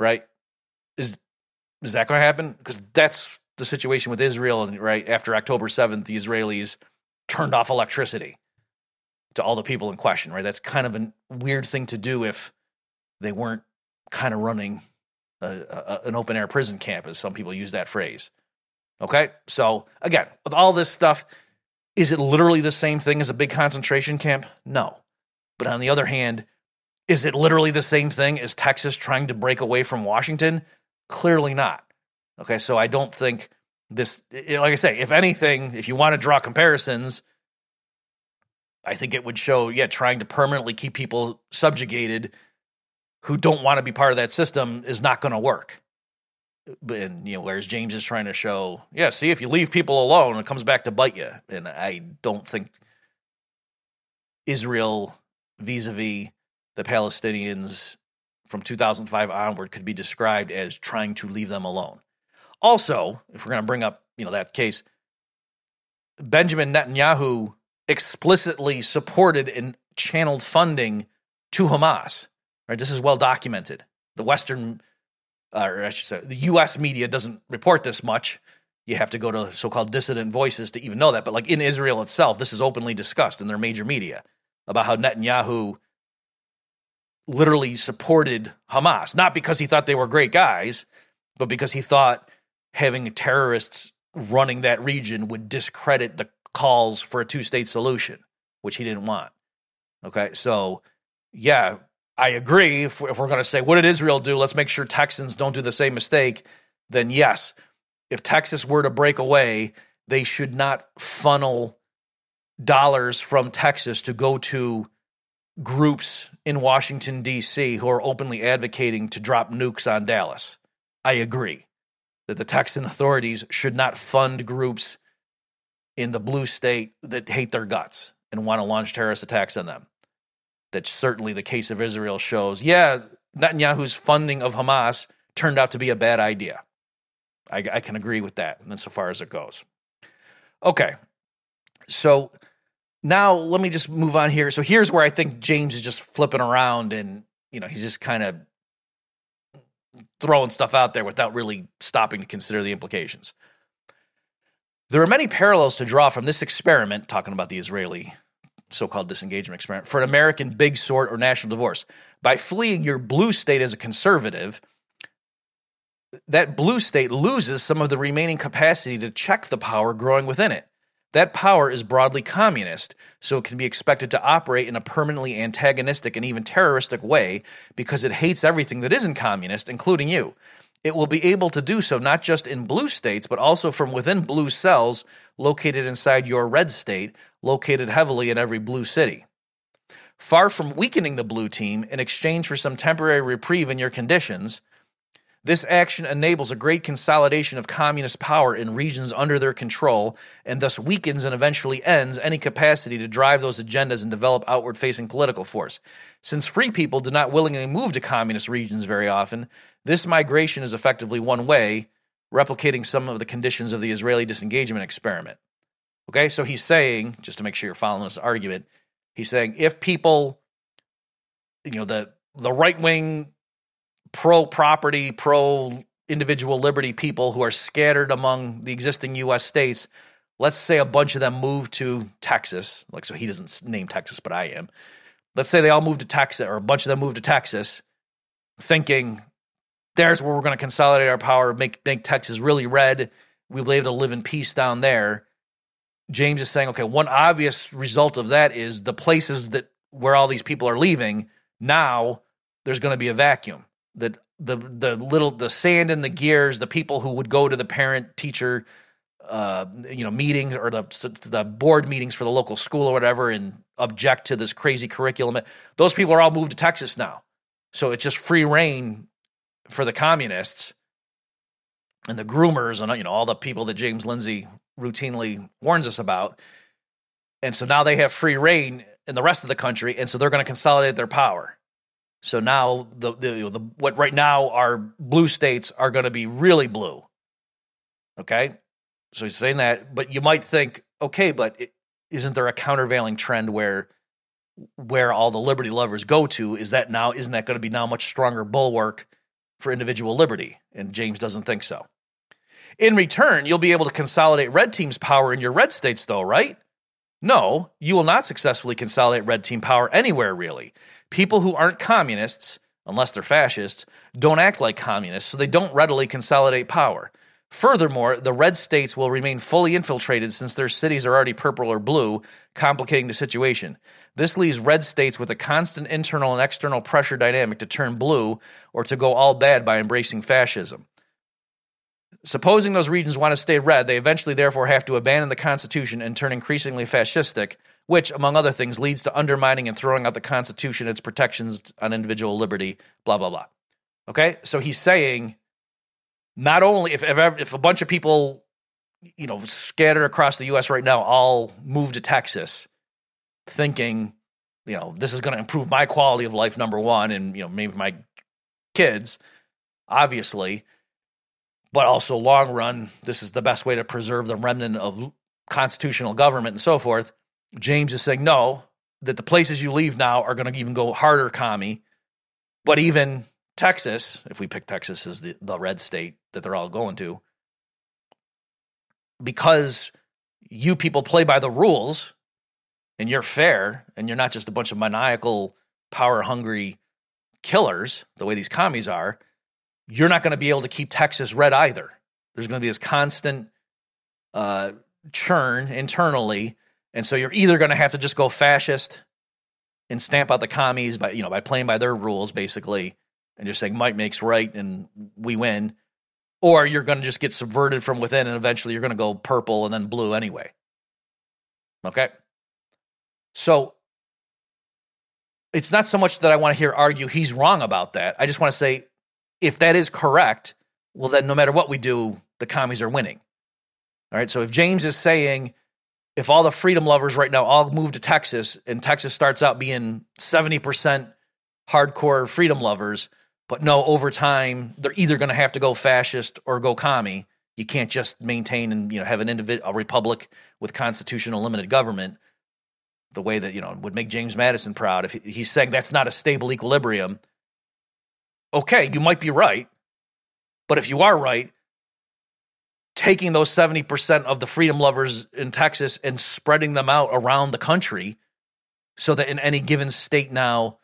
right? Is that going to happen? Because that's the situation with Israel, right? After October 7th, the Israelis turned off electricity to all the people in question, right? That's kind of a weird thing to do if they weren't kind of running an open-air prison camp, as some people use that phrase. Okay? So, again, with all this stuff, is it literally the same thing as a big concentration camp? No. But on the other hand, is it literally the same thing as Texas trying to break away from Washington? Clearly not. Okay, so I don't think this, like I say, if anything, if you want to draw comparisons, I think it would show, trying to permanently keep people subjugated who don't want to be part of that system is not going to work. And, whereas James is trying to show, see, if you leave people alone, it comes back to bite you. And I don't think Israel vis-a-vis the Palestinians from 2005 onward could be described as trying to leave them alone. Also, if we're going to bring up, that case, Benjamin Netanyahu explicitly supported and channeled funding to Hamas. Right? This is well documented. The Western, or I should say, the U.S. media doesn't report this much. You have to go to so-called dissident voices to even know that. But like in Israel itself, this is openly discussed in their major media about how Netanyahu literally supported Hamas, not because he thought they were great guys, but because he thought having terrorists running that region would discredit the calls for a two-state solution, which he didn't want. Okay, so, I agree. If we're going to say, what did Israel do? Let's make sure Texans don't do the same mistake. Then yes, if Texas were to break away they should not funnel dollars from Texas to go to groups in Washington, D.C. who are openly advocating to drop nukes on Dallas. I agree that the Texan authorities should not fund groups in the blue state that hate their guts and want to launch terrorist attacks on them. That's certainly the case of Israel shows, yeah, Netanyahu's funding of Hamas turned out to be a bad idea. I can agree with that insofar as it goes. Okay, so now let me just move on here. So here's where I think James is just flipping around and, you know, he's just kind of throwing stuff out there without really stopping to consider the implications. There are many parallels to draw from this experiment, talking about the Israeli so-called disengagement experiment, for an American big sort or national divorce. By fleeing your blue state as a conservative, that blue state loses some of the remaining capacity to check the power growing within it. That power is broadly communist, so it can be expected to operate in a permanently antagonistic and even terroristic way because it hates everything that isn't communist, including you. It will be able to do so not just in blue states, but also from within blue cells located inside your red state, located heavily in every blue city. Far from weakening the blue team in exchange for some temporary reprieve in your conditions, this action enables a great consolidation of communist power in regions under their control and thus weakens and eventually ends any capacity to drive those agendas and develop outward-facing political force. Since free people do not willingly move to communist regions very often, this migration is effectively one way, replicating some of the conditions of the Israeli disengagement experiment. Okay, so he's saying, just to make sure you're following this argument, he's saying if people, you know, the right-wing pro-property, pro-individual liberty people who are scattered among the existing U.S. states, let's say a bunch of them move to Texas, like, so he doesn't name Texas, but I am. Let's say they all move to Texas, or a bunch of them move to Texas, thinking there's where we're going to consolidate our power, make Texas really red, we'll be able to live in peace down there. James is saying, okay, one obvious result of that is the places that where all these people are leaving, now there's going to be a vacuum. That the sand in the gears, the people who would go to the parent teacher, meetings or the board meetings for the local school or whatever, and object to this crazy curriculum. Those people are all moved to Texas now, so it's just free reign for the communists and the groomers and, you know, all the people that James Lindsay routinely warns us about. And so now they have free reign in the rest of the country, and so they're going to consolidate their power. So now the what right now are blue states are going to be really blue. Okay? So he's saying that, but you might think, okay, but isn't there a countervailing trend where all the liberty lovers go to? Isn't that going to be now much stronger bulwark for individual liberty? And James doesn't think so. In return, you'll be able to consolidate red team's power in your red states though, right? No, you will not successfully consolidate red team power anywhere, really. People who aren't communists, unless they're fascists, don't act like communists, so they don't readily consolidate power. Furthermore, the red states will remain fully infiltrated since their cities are already purple or blue, complicating the situation. This leaves red states with a constant internal and external pressure dynamic to turn blue or to go all bad by embracing fascism. Supposing those regions want to stay red, they eventually therefore have to abandon the Constitution and turn increasingly fascistic, which, among other things, leads to undermining and throwing out the Constitution, its protections on individual liberty, blah, blah, blah. Okay? So he's saying not only if a bunch of people, you know, scattered across the U.S. right now all move to Texas thinking, you know, this is going to improve my quality of life, number one, and, you know, maybe my kids, obviously, but also long run, this is the best way to preserve the remnant of constitutional government and so forth. James is saying, no, that the places you leave now are going to even go harder commie, but even Texas, if we pick Texas as the red state that they're all going to, because you people play by the rules and you're fair and you're not just a bunch of maniacal, power-hungry killers, the way these commies are, you're not going to be able to keep Texas red either. There's going to be this constant churn internally, and so you're either going to have to just go fascist and stamp out the commies by playing by their rules, basically, and just saying might makes right and we win, or you're going to just get subverted from within, and eventually you're going to go purple and then blue anyway. Okay? So it's not so much that I want to hear argue he's wrong about that. I just want to say, if that is correct, well, then no matter what we do, the commies are winning. All right, so if James is saying, if all the freedom lovers right now all move to Texas, and Texas starts out being 70% hardcore freedom lovers, but no, over time, they're either going to have to go fascist or go commie. You can't just maintain and, you know, have an a republic with constitutional limited government the way that, you know, would make James Madison proud. If he's saying that's not a stable equilibrium, okay, you might be right. But if you are right, taking those 70% of the freedom lovers in Texas and spreading them out around the country so that in any given state now,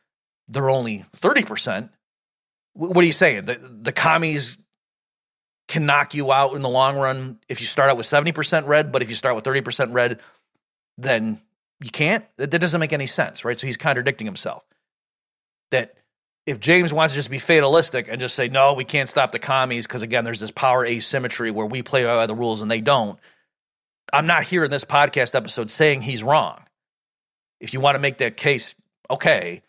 they're only 30%. What are you saying? The commies can knock you out in the long run if you start out with 70% red, but if you start with 30% red, then you can't? That doesn't make any sense, right? So he's contradicting himself. That if James wants to just be fatalistic and just say, no, we can't stop the commies because, again, there's this power asymmetry where we play by the rules and they don't, I'm not here in this podcast episode saying he's wrong. If you want to make that case, okay,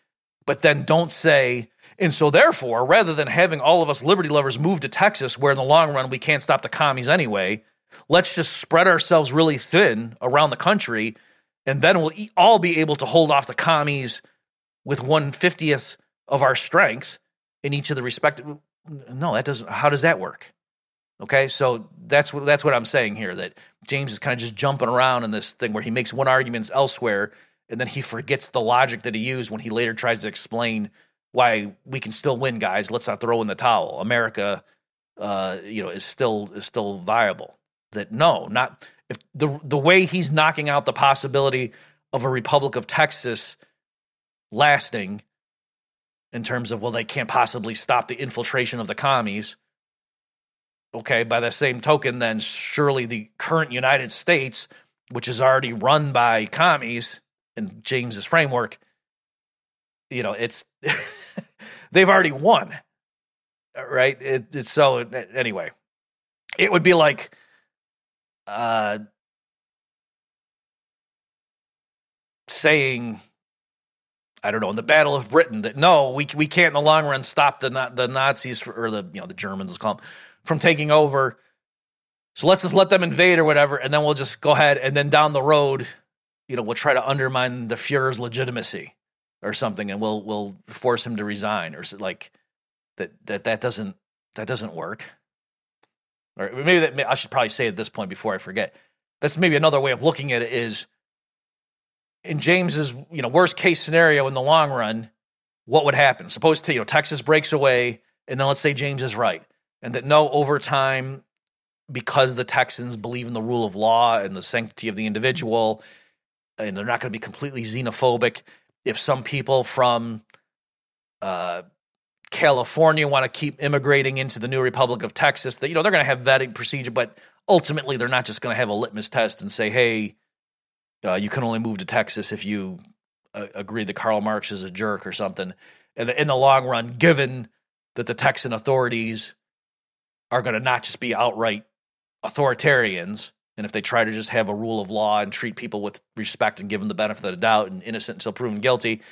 but then don't say, and so therefore, rather than having all of us liberty lovers move to Texas where in the long run we can't stop the commies anyway, let's just spread ourselves really thin around the country, and then we'll all be able to hold off the commies with 1/50th of our strength in each of the respective. No, that doesn't, how does that work? Okay, so that's what I'm saying here, that James is kind of just jumping around in this thing where he makes one argument elsewhere, and then he forgets the logic that he used when he later tries to explain why we can still win, guys. Let's not throw in the towel. America, is still viable. That no, not if the way he's knocking out the possibility of a Republic of Texas lasting in terms of, well, they can't possibly stop the infiltration of the commies. Okay, by the same token, then surely the current United States, which is already run by commies in James's framework, you know, it's they've already won, right? It's so anyway, it would be like, saying, I don't know, in the Battle of Britain, that no, we can't in the long run stop the Nazis or the, you know, the Germans, let's call them, from taking over. So let's just let them invade or whatever, and then we'll just go ahead, and then down the road, you know, we'll try to undermine the Führer's legitimacy or something, and we'll force him to resign, or like that doesn't work. Or maybe that, I should probably say at this point before I forget. That's maybe another way of looking at it is, in James's, you know, worst case scenario in the long run, what would happen? Suppose, you know, Texas breaks away, and then let's say James is right, and that no, over time, because the Texans believe in the rule of law and the sanctity of the individual, and they're not going to be completely xenophobic. If some people from California want to keep immigrating into the new Republic of Texas, that, you know, they're going to have vetting procedure, but ultimately they're not just going to have a litmus test and say, hey, you can only move to Texas if you agree that Karl Marx is a jerk or something. And in the long run, given that the Texan authorities are going to not just be outright authoritarians, and if they try to just have a rule of law and treat people with respect and give them the benefit of the doubt and innocent until proven guilty,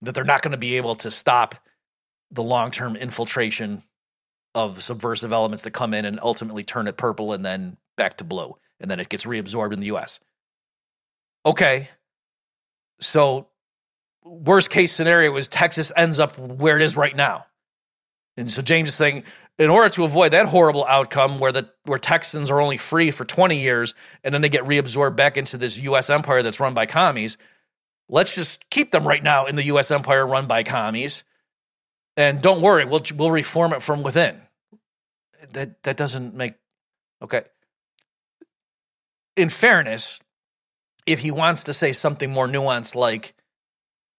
that they're not going to be able to stop the long-term infiltration of subversive elements that come in and ultimately turn it purple and then back to blue. And then it gets reabsorbed in the U.S. Okay, so worst case scenario is Texas ends up where it is right now. And so James is saying, in order to avoid that horrible outcome where Texans are only free for 20 years and then they get reabsorbed back into this U.S. empire that's run by commies, let's just keep them right now in the U.S. empire run by commies. And don't worry, we'll reform it from within. That doesn't make... Okay. In fairness, if he wants to say something more nuanced like,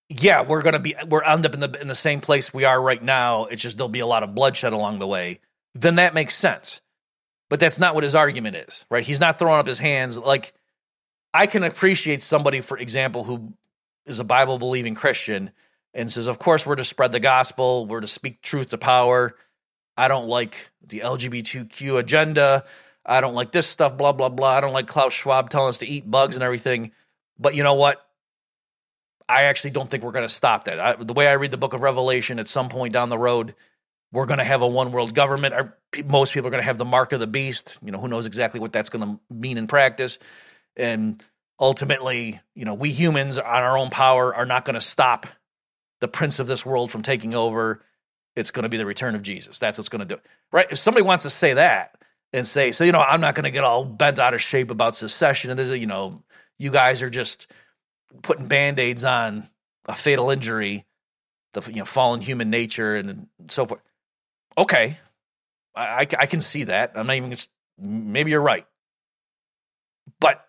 yeah, we're end up in the same place we are right now, it's just there'll be a lot of bloodshed along the way, then that makes sense. But that's not what his argument is, right? He's not throwing up his hands. Like, I can appreciate somebody, for example, who is a Bible-believing Christian and says, of course, we're to spread the gospel, we're to speak truth to power, I don't like the LGBTQ agenda. I don't like this stuff, blah, blah, blah. I don't like Klaus Schwab telling us to eat bugs and everything. But you know what? I actually don't think we're going to stop that. The way I read the book of Revelation, at some point down the road, we're going to have a one world government. Most people are going to have the mark of the beast. You know, who knows exactly what that's going to mean in practice. And ultimately, you know, we humans on our own power are not going to stop the prince of this world from taking over. It's going to be the return of Jesus. That's what's going to do. Right? If somebody wants to say that and say, so, you know, I'm not going to get all bent out of shape about secession. And there's a, you know, you guys are just putting Band-Aids on a fatal injury, the, you know, fallen human nature and so forth. Okay. I can see that. I'm not even going to, maybe you're right. But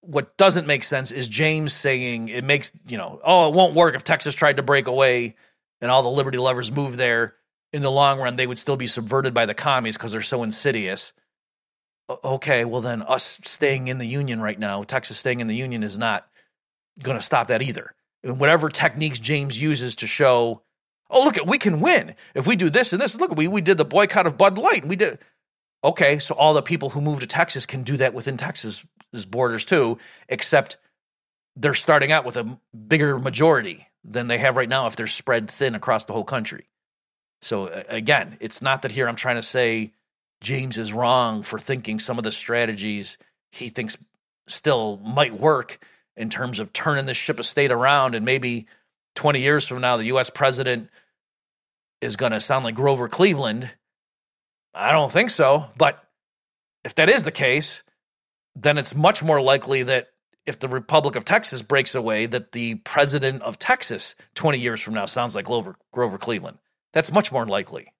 what doesn't make sense is James saying it makes, you know, oh, it won't work if Texas tried to break away and all the liberty lovers move there. In the long run, they would still be subverted by the commies because they're so insidious. Okay, well then us staying in the union right now, Texas staying in the union is not going to stop that either. And whatever techniques James uses to show, oh, look, we can win if we do this and this. Look, we did the boycott of Bud Light. And we did. Okay, so all the people who move to Texas can do that within Texas' borders too, except they're starting out with a bigger majority than they have right now if they're spread thin across the whole country. So again, it's not that here I'm trying to say James is wrong for thinking some of the strategies he thinks still might work in terms of turning this ship of state around, and maybe 20 years from now, the U.S. president is going to sound like Grover Cleveland. I don't think so, but if that is the case, then it's much more likely that if the Republic of Texas breaks away, that the president of Texas 20 years from now sounds like Grover Cleveland. That's much more likely.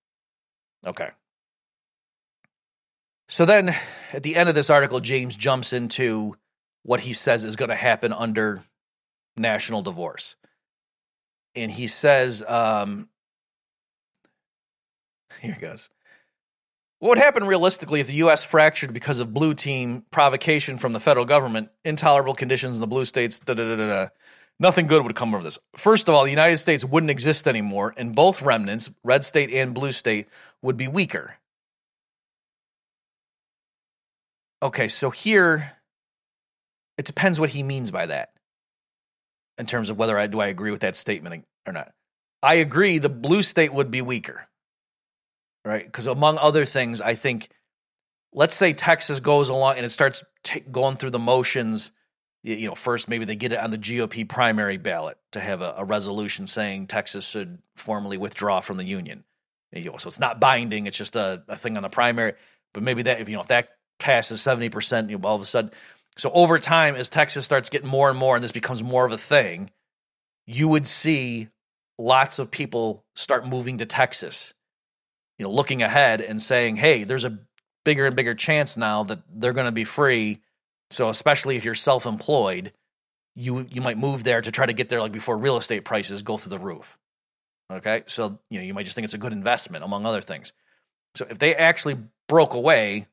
Okay. So then at the end of this article, James jumps into what he says is going to happen under national divorce. And he says, here it goes. What would happen realistically if the U.S. fractured because of blue team provocation from the federal government, intolerable conditions in the blue states, da-da-da-da-da. Nothing good would come of this. First of all, the United States wouldn't exist anymore, and both remnants, red state and blue state, would be weaker. Okay, so here, it depends what he means by that in terms of whether I agree with that statement or not. I agree the blue state would be weaker, right? Because among other things, I think, let's say Texas goes along and it starts going through the motions. You know, first, maybe they get it on the GOP primary ballot to have a resolution saying Texas should formally withdraw from the union. You know, so it's not binding. It's just a thing on the primary. But maybe that, if, you know, if that passes 70%, you know, all of a sudden. So over time, as Texas starts getting more and more, and this becomes more of a thing, you would see lots of people start moving to Texas, you know, looking ahead and saying, hey, there's a bigger and bigger chance now that they're going to be free. So especially if you're self-employed, you might move there to try to get there like before real estate prices go through the roof. Okay? So, you know, you might just think it's a good investment, among other things. So if they actually broke away,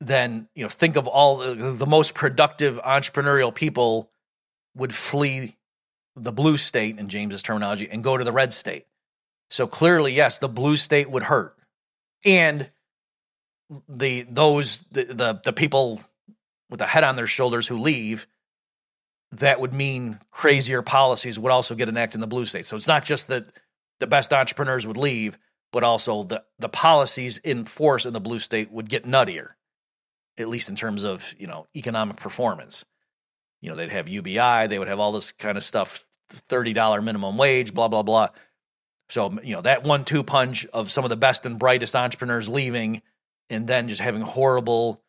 then, you know, think of all the most productive entrepreneurial people would flee the blue state, in James's terminology, and go to the red state. So clearly, yes, the blue state would hurt. And the people with a head on their shoulders who leave, that would mean crazier policies would also get enacted in the blue state. So it's not just that the best entrepreneurs would leave, but also the policies in force in the blue state would get nuttier, at least in terms of, you know, economic performance. You know, they'd have UBI, they would have all this kind of stuff, $30 minimum wage, blah, blah, blah. So, you know, that 1-2 punch of some of the best and brightest entrepreneurs leaving, and then just having horrible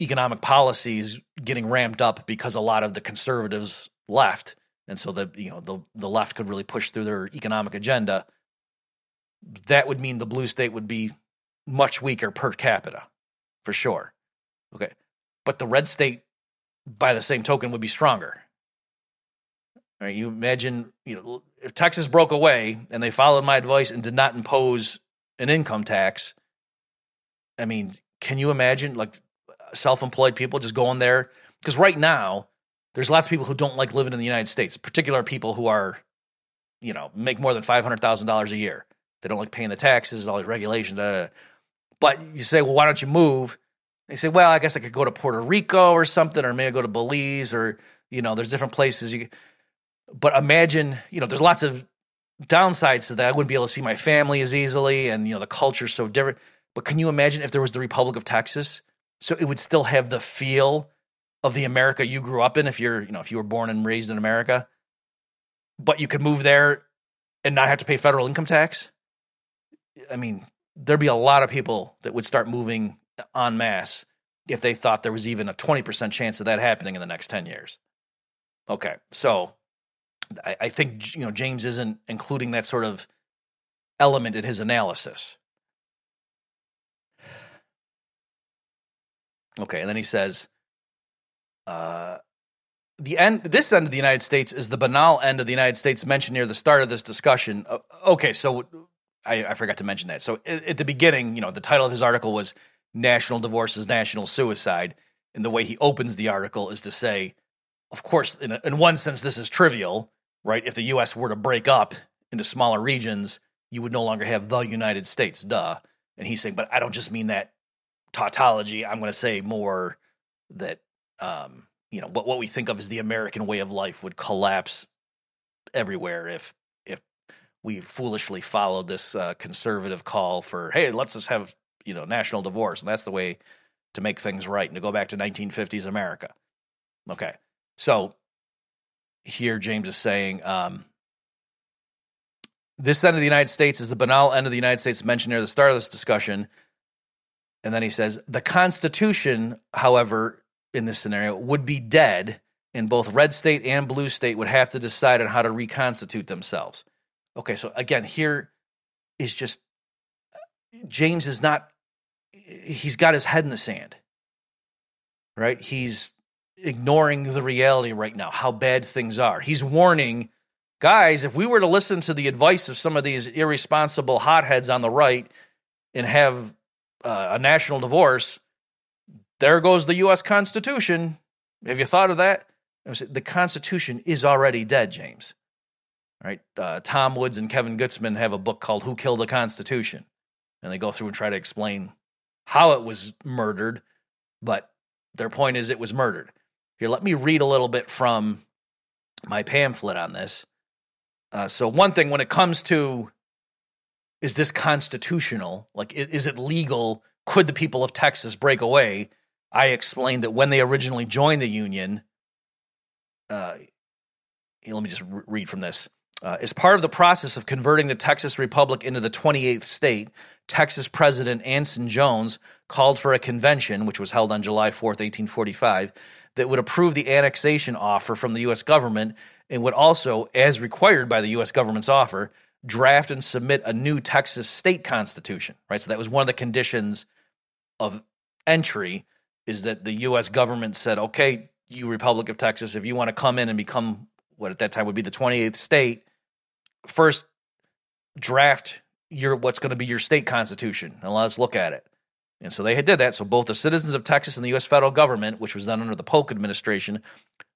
economic policies getting ramped up because a lot of the conservatives left. And so that, you know, the left could really push through their economic agenda. That would mean the blue state would be much weaker per capita, for sure. Okay. But the red state, by the same token, would be stronger. All right, you imagine, you know, if Texas broke away and they followed my advice and did not impose an income tax, I mean, can you imagine, like, self-employed people just going there? Because right now, there's lots of people who don't like living in the United States, particular people who are, you know, make more than $500,000 a year. They don't like paying the taxes, all these regulations. But you say, well, why don't you move? They say, well, I guess I could go to Puerto Rico or something, or maybe I'll go to Belize, or, you know, there's different places. But imagine, you know, there's lots of downsides to that. I wouldn't be able to see my family as easily, and, you know, the culture's so different. But can you imagine if there was the Republic of Texas? So it would still have the feel of the America you grew up in if you're, you know, if you were born and raised in America, but you could move there and not have to pay federal income tax. I mean, there'd be a lot of people that would start moving en masse if they thought there was even a 20% chance of that happening in the next 10 years. Okay. So I think, you know, James isn't including that sort of element in his analysis. Okay, and then he says, this end of the United States is the banal end of the United States mentioned near the start of this discussion. Okay, so I forgot to mention that. So at the beginning, you know, the title of his article was National Divorce is National Suicide, and the way he opens the article is to say, of course, in one sense, this is trivial, right? If the U.S. were to break up into smaller regions, you would no longer have the United States, duh. And he's saying, but I don't just mean that tautology. I'm going to say more that, you know, what we think of as the American way of life would collapse everywhere if we foolishly followed this conservative call for, hey, let's just have, you know, national divorce. And that's the way to make things right and to go back to 1950s America. Okay. So here James is saying, this end of the United States is the banal end of the United States mentioned near the start of this discussion. And then he says, the Constitution, however, in this scenario, would be dead, and both red state and blue state would have to decide on how to reconstitute themselves. Okay, so again, here is just, James is not, he's got his head in the sand, right? He's ignoring the reality right now, how bad things are. He's warning, guys, if we were to listen to the advice of some of these irresponsible hotheads on the right and have a national divorce, there goes the U.S. Constitution. Have you thought of that? The Constitution is already dead, James. All right. Tom Woods and Kevin Gutzman have a book called Who Killed the Constitution? And they go through and try to explain how it was murdered, but their point is it was murdered. Here, let me read a little bit from my pamphlet on this. So one thing when it comes to, is this constitutional? Like, is it legal? Could the people of Texas break away? I explained that when they originally joined the Union, let me just read from this. As part of the process of converting the Texas Republic into the 28th state, Texas President Anson Jones called for a convention, which was held on July 4th, 1845, that would approve the annexation offer from the U.S. government and would also, as required by the U.S. government's offer, draft and submit a new Texas state constitution, right? So that was one of the conditions of entry, is that the U.S. government said, okay, you Republic of Texas, if you want to come in and become what at that time would be the 28th state, first draft what's going to be your state constitution, and let's look at it. And so they had did that. So both the citizens of Texas and the U.S. federal government, which was then under the Polk administration,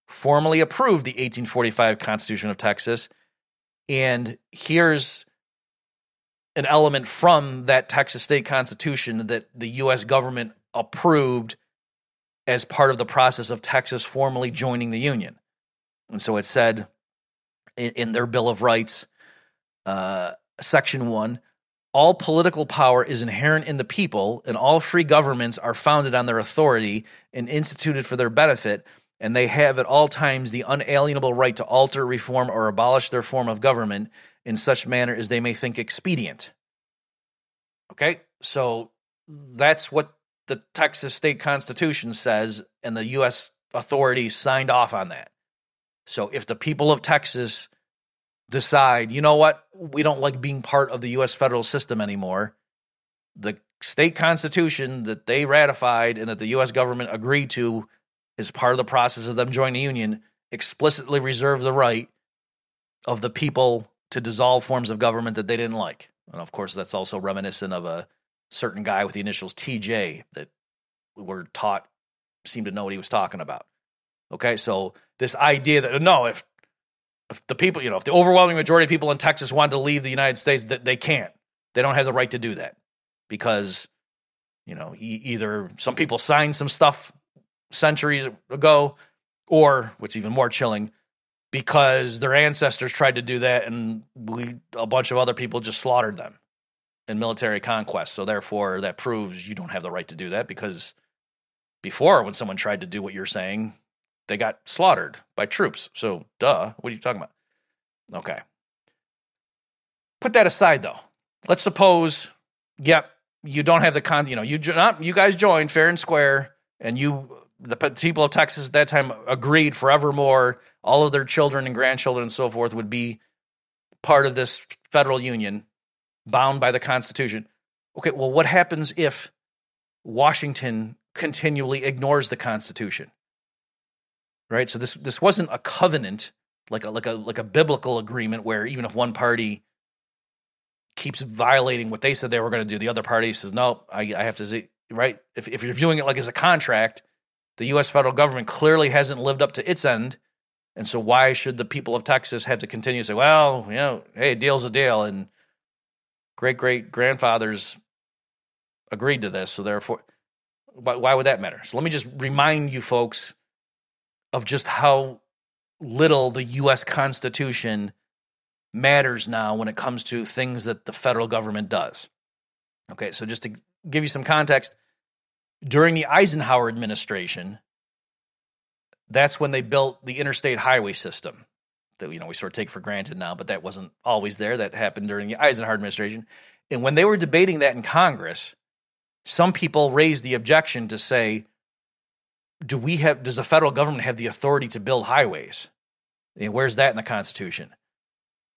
formally approved the 1845 Constitution of Texas. And here's an element from that Texas state constitution that the U.S. government approved as part of the process of Texas formally joining the Union. And so it said in their Bill of Rights, Section 1, all political power is inherent in the people, and all free governments are founded on their authority and instituted for their benefit, and they have at all times the unalienable right to alter, reform, or abolish their form of government in such manner as they may think expedient. Okay, so that's what the Texas state constitution says, and the U.S. authorities signed off on that. So if the people of Texas decide, you know what, we don't like being part of the U.S. federal system anymore, the state constitution that they ratified and that the U.S. government agreed to as part of the process of them joining the Union, explicitly reserve the right of the people to dissolve forms of government that they didn't like. And, of course, that's also reminiscent of a certain guy with the initials TJ that we're taught seemed to know what he was talking about. Okay, so this idea that, no, if the people, you know, if the overwhelming majority of people in Texas wanted to leave the United States, that they can't. They don't have the right to do that because, you know, either some people signed some stuff centuries ago, or what's even more chilling, because their ancestors tried to do that and a bunch of other people just slaughtered them in military conquest. So therefore, that proves you don't have the right to do that, because before, when someone tried to do what you're saying, they got slaughtered by troops. So, duh, what are you talking about? Okay. Put that aside, though. Let's suppose, yep, you don't have the you guys joined fair and square, and the people of Texas at that time agreed forevermore all of their children and grandchildren and so forth would be part of this federal union bound by the Constitution. Okay, well, what happens if Washington continually ignores the Constitution? Right? So this wasn't a covenant like a biblical agreement where even if one party keeps violating what they said they were going to do, the other party says, no, I have to see, right? If you're viewing it like as a contract, the U.S. federal government clearly hasn't lived up to its end, and so why should the people of Texas have to continue to say, well, you know, hey, deal's a deal, and great-great-grandfathers agreed to this, so therefore, why would that matter? So let me just remind you folks of just how little the U.S. Constitution matters now when it comes to things that the federal government does. Okay, so just to give you some context, during the Eisenhower administration, that's when they built the interstate highway system that, you know, we sort of take for granted now, but that wasn't always there. That happened during the Eisenhower administration. And when they were debating that in Congress, some people raised the objection to say, does the federal government have the authority to build highways? And where's that in the Constitution?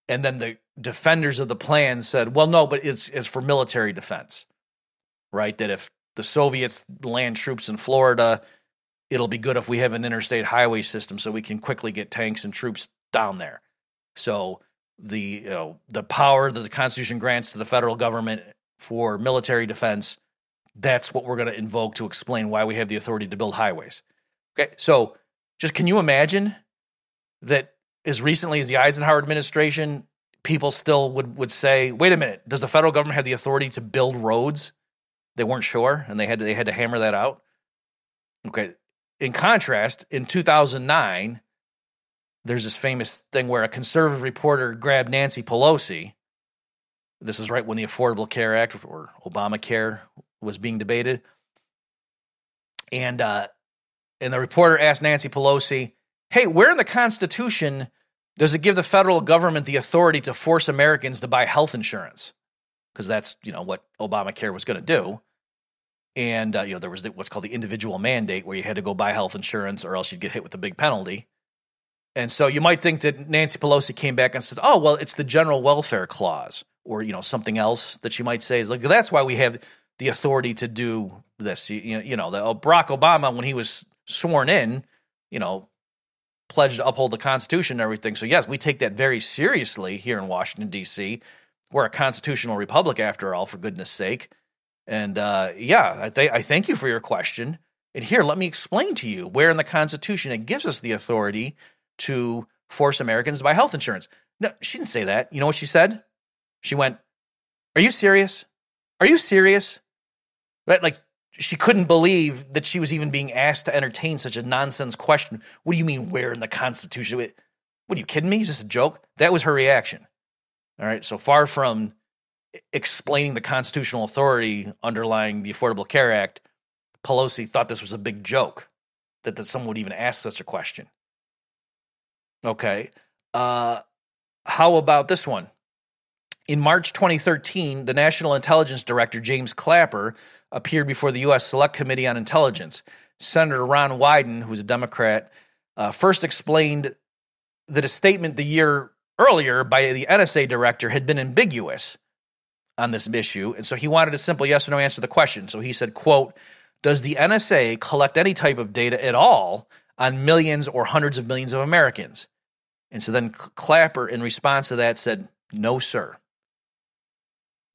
And then the defenders of the plan said, well, no, but it's for military defense, right? That if the Soviets land troops in Florida, it'll be good if we have an interstate highway system so we can quickly get tanks and troops down there. So the power that the Constitution grants to the federal government for military defense, that's what we're going to invoke to explain why we have the authority to build highways. Okay, so just can you imagine that as recently as the Eisenhower administration, people still would say, wait a minute, does the federal government have the authority to build roads? They weren't sure, and they had to hammer that out. Okay. In contrast, in 2009, there's this famous thing where a conservative reporter grabbed Nancy Pelosi. This is right when the Affordable Care Act or Obamacare was being debated, and the reporter asked Nancy Pelosi, "Hey, where in the Constitution does it give the federal government the authority to force Americans to buy health insurance?" Because that's, you know, what Obamacare was going to do. And, you know, there was what's called the individual mandate where you had to go buy health insurance or else you'd get hit with a big penalty. And so you might think that Nancy Pelosi came back and said, oh, well, it's the general welfare clause or, you know, something else that she might say is like, that's why we have the authority to do this. Barack Obama, when he was sworn in, you know, pledged to uphold the Constitution and everything. So, yes, we take that very seriously here in Washington, D.C. We're a constitutional republic, after all, for goodness sake. And, I thank you for your question. And here, let me explain to you where in the Constitution it gives us the authority to force Americans to buy health insurance. No, she didn't say that. You know what she said? She went, are you serious? Are you serious? Right? Like, she couldn't believe that she was even being asked to entertain such a nonsense question. What do you mean, where in the Constitution? What, are you kidding me? Is this a joke? That was her reaction. All right, so far from explaining the constitutional authority underlying the Affordable Care Act, Pelosi thought this was a big joke, that someone would even ask such a question. Okay, how about this one? In March 2013, the National Intelligence Director, James Clapper, appeared before the U.S. Select Committee on Intelligence. Senator Ron Wyden, who's a Democrat, first explained that a statement the year earlier by the NSA director had been ambiguous on this issue, and so he wanted a simple yes or no answer to the question. So he said, quote, does the NSA collect any type of data at all on millions or hundreds of millions of Americans? And so then Clapper, in response to that, said, no, sir.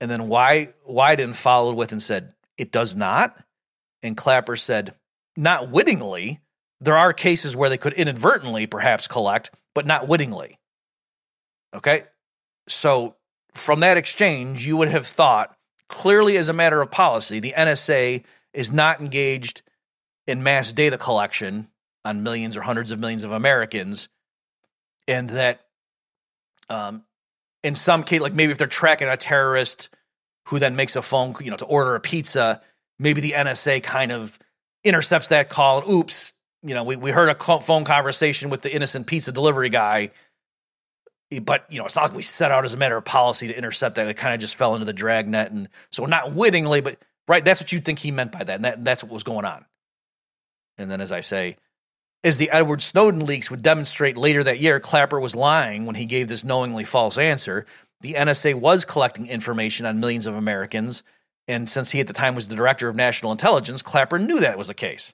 And then Wyden followed with and said, it does not? And Clapper said, not wittingly. There are cases where they could inadvertently perhaps collect, but not wittingly. Okay, so from that exchange, you would have thought, clearly as a matter of policy, the NSA is not engaged in mass data collection on millions or hundreds of millions of Americans, and that in some case, like maybe if they're tracking a terrorist who then makes a phone, you know, to order a pizza, maybe the NSA kind of intercepts that call and oops, you know, we heard a phone conversation with the innocent pizza delivery guy, but, you know, it's not like we set out as a matter of policy to intercept that. It kind of just fell into the dragnet. And so not wittingly, but right, that's what you'd think he meant by that. And that's what was going on. And then, as I say, as the Edward Snowden leaks would demonstrate later that year, Clapper was lying when he gave this knowingly false answer. The NSA was collecting information on millions of Americans, and since he at the time was the director of national intelligence, Clapper knew that was the case.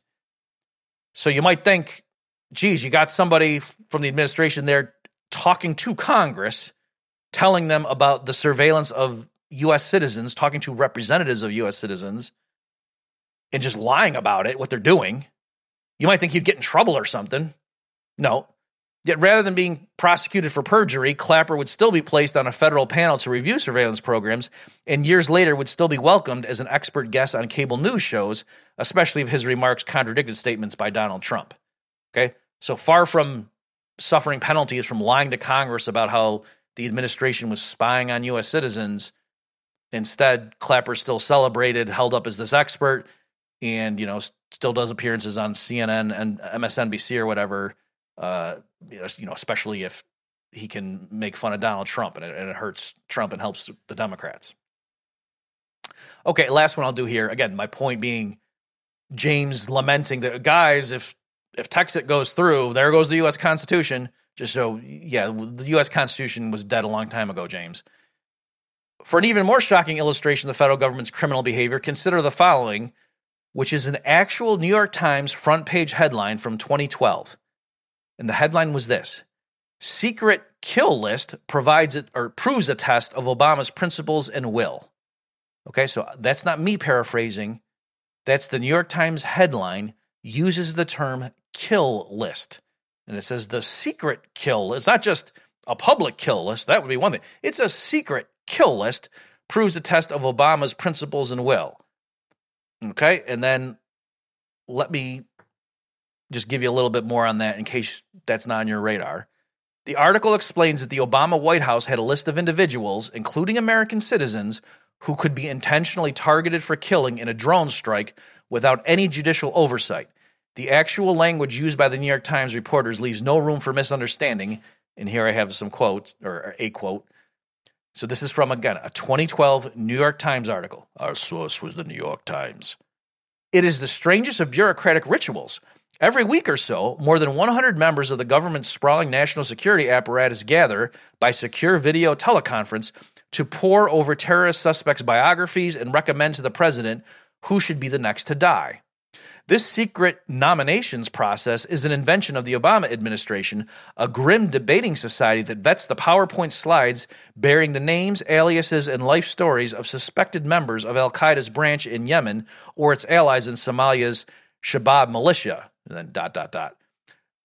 So you might think, geez, you got somebody from the administration there talking to Congress, telling them about the surveillance of U.S. citizens, talking to representatives of U.S. citizens, and just lying about it, what they're doing. You might think he'd get in trouble or something. No. Yet rather than being prosecuted for perjury, Clapper would still be placed on a federal panel to review surveillance programs, and years later would still be welcomed as an expert guest on cable news shows, especially if his remarks contradicted statements by Donald Trump. Okay? So far from suffering penalties from lying to Congress about how the administration was spying on U.S. citizens, instead, Clapper still celebrated, held up as this expert, and, you know, still does appearances on CNN and MSNBC or whatever, you know, especially if he can make fun of Donald Trump and it hurts Trump and helps the Democrats. Okay, last one I'll do here. Again, my point being James lamenting that, guys, if Texit goes through, there goes the U.S. Constitution. Just so, yeah, the U.S. Constitution was dead a long time ago, James. For an even more shocking illustration of the federal government's criminal behavior, consider the following, which is an actual New York Times front page headline from 2012. And the headline was this: Secret Kill List provides it or proves a test of Obama's principles and will. Okay, so that's not me paraphrasing. That's the New York Times headline, uses the term kill list. And it says the secret kill list, not just a public kill list, that would be one thing. It's a secret kill list, proves a test of Obama's principles and will. Okay, and then let me just give you a little bit more on that in case that's not on your radar. The article explains that the Obama White House had a list of individuals, including American citizens, who could be intentionally targeted for killing in a drone strike without any judicial oversight. The actual language used by the New York Times reporters leaves no room for misunderstanding. And here I have some quotes, or a quote. So this is from, again, a 2012 New York Times article. Our source was the New York Times. It is the strangest of bureaucratic rituals. Every week or so, more than 100 members of the government's sprawling national security apparatus gather by secure video teleconference to pore over terrorist suspects' biographies and recommend to the president who should be the next to die. This secret nominations process is an invention of the Obama administration, a grim debating society that vets the PowerPoint slides bearing the names, aliases, and life stories of suspected members of al-Qaeda's branch in Yemen or its allies in Somalia's Shabab militia. And then ...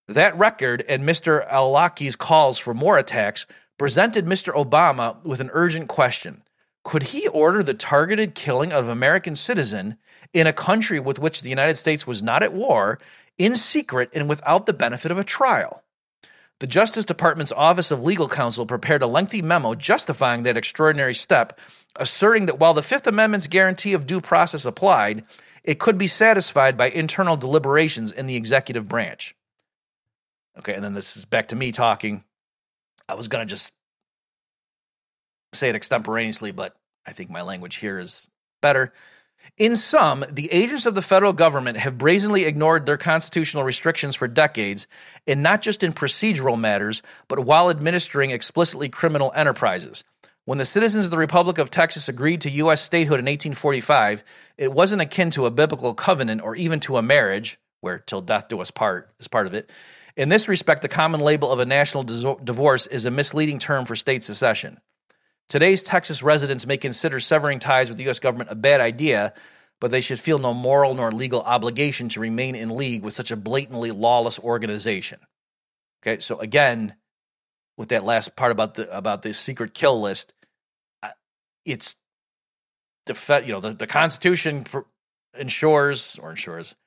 That record and Mr. al-Awlaki's calls for more attacks presented Mr. Obama with an urgent question. Could he order the targeted killing of an American citizen in a country with which the United States was not at war, in secret and without the benefit of a trial? The Justice Department's Office of Legal Counsel prepared a lengthy memo justifying that extraordinary step, asserting that while the Fifth Amendment's guarantee of due process applied, it could be satisfied by internal deliberations in the executive branch. Okay, and then this is back to me talking. I was going to just say it extemporaneously, but I think my language here is better. In sum, the agents of the federal government have brazenly ignored their constitutional restrictions for decades, and not just in procedural matters, but while administering explicitly criminal enterprises. When the citizens of the Republic of Texas agreed to U.S. statehood in 1845, it wasn't akin to a biblical covenant or even to a marriage, where till death do us part is part of it. In this respect, the common label of a national divorce is a misleading term for state secession. Today's Texas residents may consider severing ties with the U.S. government a bad idea, but they should feel no moral nor legal obligation to remain in league with such a blatantly lawless organization. Okay, so again, with that last part about the secret kill list, it's the Constitution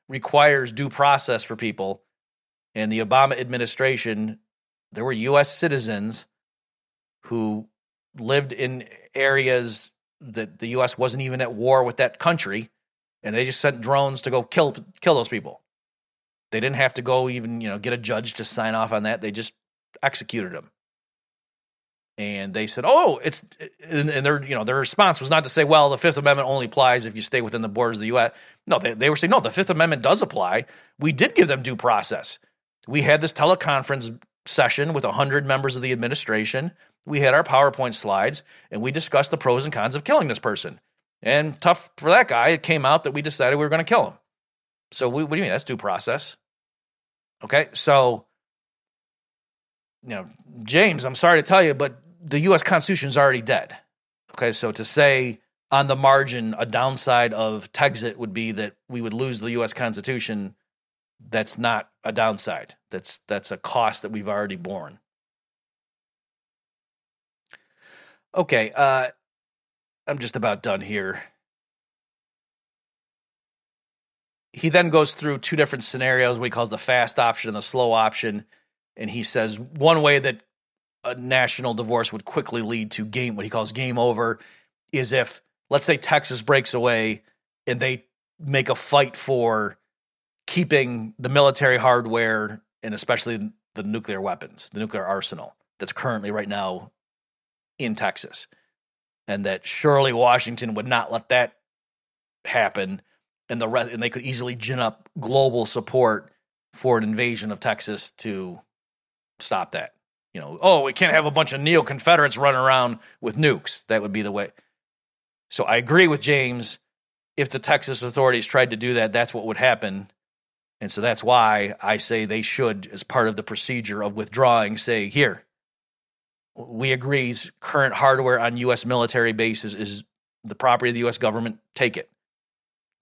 requires due process for people. And the Obama administration, there were U.S. citizens who lived in areas that the U.S. wasn't even at war with that country, and they just sent drones to go kill those people. They didn't have to go even, get a judge to sign off on that. They just executed them. And they said, their response was not to say, well, the Fifth Amendment only applies if you stay within the borders of the U.S. No, they were saying, no, the Fifth Amendment does apply. We did give them due process. We had this teleconference session with 100 members of the administration. We had our PowerPoint slides, and we discussed the pros and cons of killing this person. And tough for that guy, it came out that we decided we were going to kill him. So what do you mean? That's due process. Okay, so, James, I'm sorry to tell you, but the U.S. Constitution is already dead. Okay, so to say on the margin a downside of Texit would be that we would lose the U.S. Constitution, that's not a downside. That's a cost that we've already borne. Okay, I'm just about done here. He then goes through two different scenarios, what he calls the fast option and the slow option. And he says one way that a national divorce would quickly lead to what he calls game over, is if, let's say, Texas breaks away and they make a fight for keeping the military hardware and especially the nuclear weapons, the nuclear arsenal that's currently right now in Texas. And that surely Washington would not let that happen. And the rest, and they could easily gin up global support for an invasion of Texas to stop that. We can't have a bunch of neo-Confederates running around with nukes. That would be the way. So I agree with James. If the Texas authorities tried to do that, that's what would happen. And so that's why I say they should, as part of the procedure of withdrawing, say, here, we agree current hardware on U.S. military bases is the property of the U.S. government. Take it.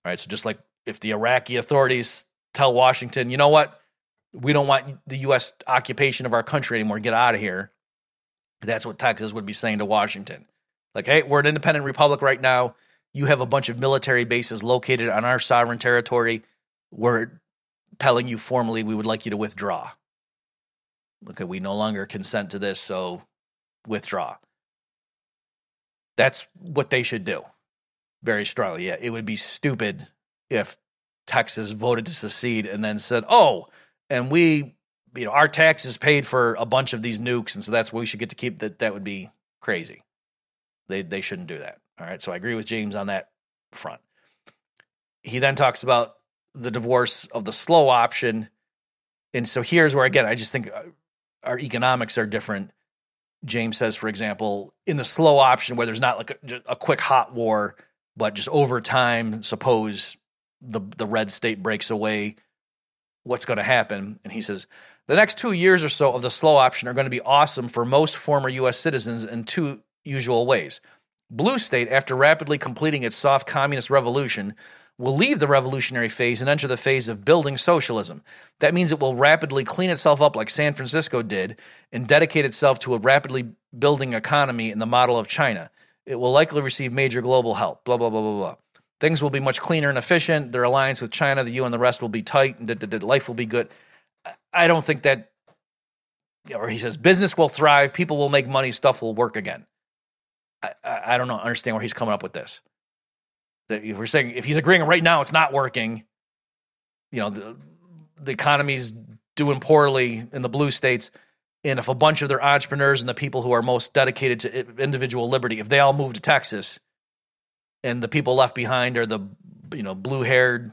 All right, so just like if the Iraqi authorities tell Washington, you know what, we don't want the U.S. occupation of our country anymore, get out of here, that's what Texas would be saying to Washington. Like, hey, we're an independent republic right now. You have a bunch of military bases located on our sovereign territory. We're telling you formally we would like you to withdraw. Okay, we no longer consent to this, so withdraw. That's what they should do. Very strongly, yeah. It would be stupid if Texas voted to secede and then said, oh, and we, our taxes paid for a bunch of these nukes, and so that's what we should get to keep. That would be crazy. They shouldn't do that. All right, so I agree with James on that front. He then talks about the divorce of the slow option. And so here's where, again, I just think our economics are different. James says, for example, in the slow option where there's not like a quick hot war, but just over time, suppose the red state breaks away, what's going to happen? And he says, the next 2 years or so of the slow option are going to be awesome for most former U.S. citizens in two usual ways. Blue state, after rapidly completing its soft communist revolution, will leave the revolutionary phase and enter the phase of building socialism. That means it will rapidly clean itself up like San Francisco did and dedicate itself to a rapidly building economy in the model of China. It will likely receive major global help, blah, blah, blah, blah, blah. Things will be much cleaner and efficient. Their alliance with China, the UN, the rest will be tight, and life will be good. I don't think that, or he says, business will thrive, people will make money, stuff will work again. I don't know, understand where he's coming up with this. That if we're saying, if he's agreeing right now it's not working, the economy's doing poorly in the blue states, and if a bunch of their entrepreneurs and the people who are most dedicated to individual liberty, if they all move to Texas and the people left behind are the blue-haired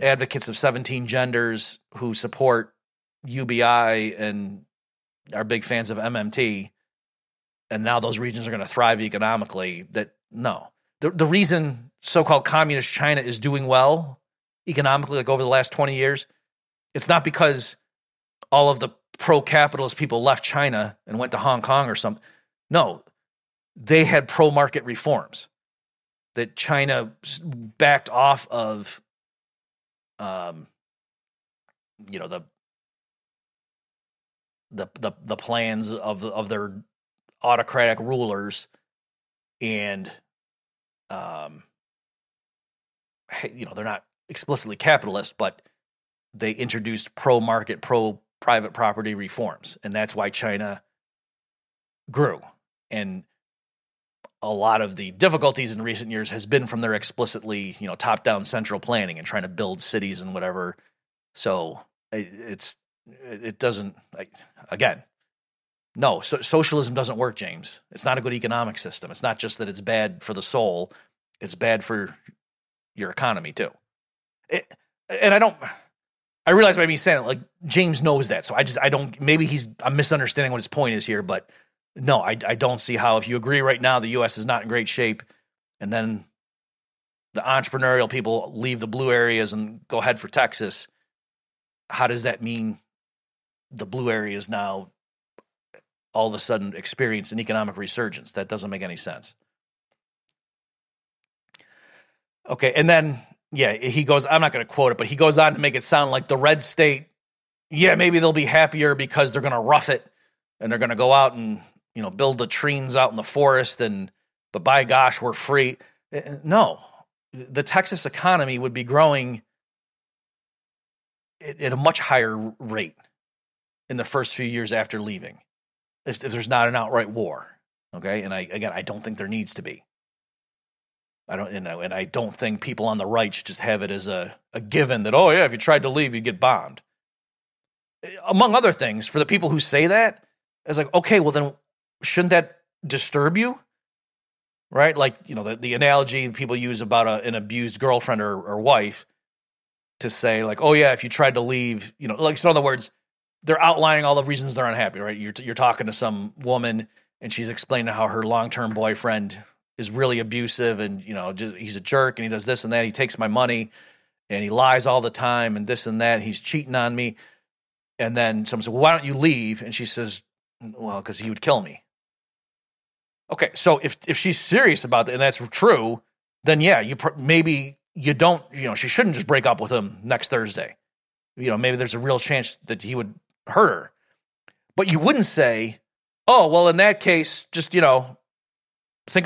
advocates of 17 genders who support UBI and are big fans of MMT, and now those regions are going to thrive economically, that no. The reason so-called communist China is doing well economically, like over the last 20 years, it's not because all of the pro-capitalist people left China and went to Hong Kong or something. No, they had pro-market reforms that China backed off of, the plans of their autocratic rulers and they're not explicitly capitalist, but they introduced pro-market, pro-private property reforms, and that's why China grew. And a lot of the difficulties in recent years has been from their explicitly, top-down central planning and trying to build cities and whatever. So socialism doesn't work, James. It's not a good economic system. It's not just that it's bad for the soul. It's bad for your economy too. I realize by me saying it, like, James knows that. So I'm misunderstanding what his point is here, but no, I don't see how, if you agree right now, the U.S. is not in great shape, and then the entrepreneurial people leave the blue areas and go head for Texas. How does that mean the blue areas now all of a sudden experience an economic resurgence? That doesn't make any sense. Okay, and then, yeah, he goes, I'm not going to quote it, but he goes on to make it sound like the red state, maybe they'll be happier because they're going to rough it, and they're going to go out and, build latrines out in the forest, but by gosh, we're free. No, the Texas economy would be growing at a much higher rate in the first few years after leaving, if there's not an outright war, okay? And I don't think there needs to be. I don't think people on the right should just have it as a given that, oh yeah, if you tried to leave, you'd get bombed. Among other things, for the people who say that, it's like, okay, well then shouldn't that disturb you? Right? Like, the analogy people use about an abused girlfriend or wife to say like, oh yeah, if you tried to leave, so in other words, they're outlining all the reasons they're unhappy, right? You're talking to some woman and she's explaining how her long-term boyfriend is really abusive and, he's a jerk and he does this and that. He takes my money and he lies all the time and this and that. And he's cheating on me. And then someone says, well, why don't you leave? And she says, well, because he would kill me. Okay, so if she's serious about that, and that's true, then yeah, maybe you don't, she shouldn't just break up with him next Thursday. Maybe there's a real chance that he would hurt her. But you wouldn't say, oh, well, in that case, just, think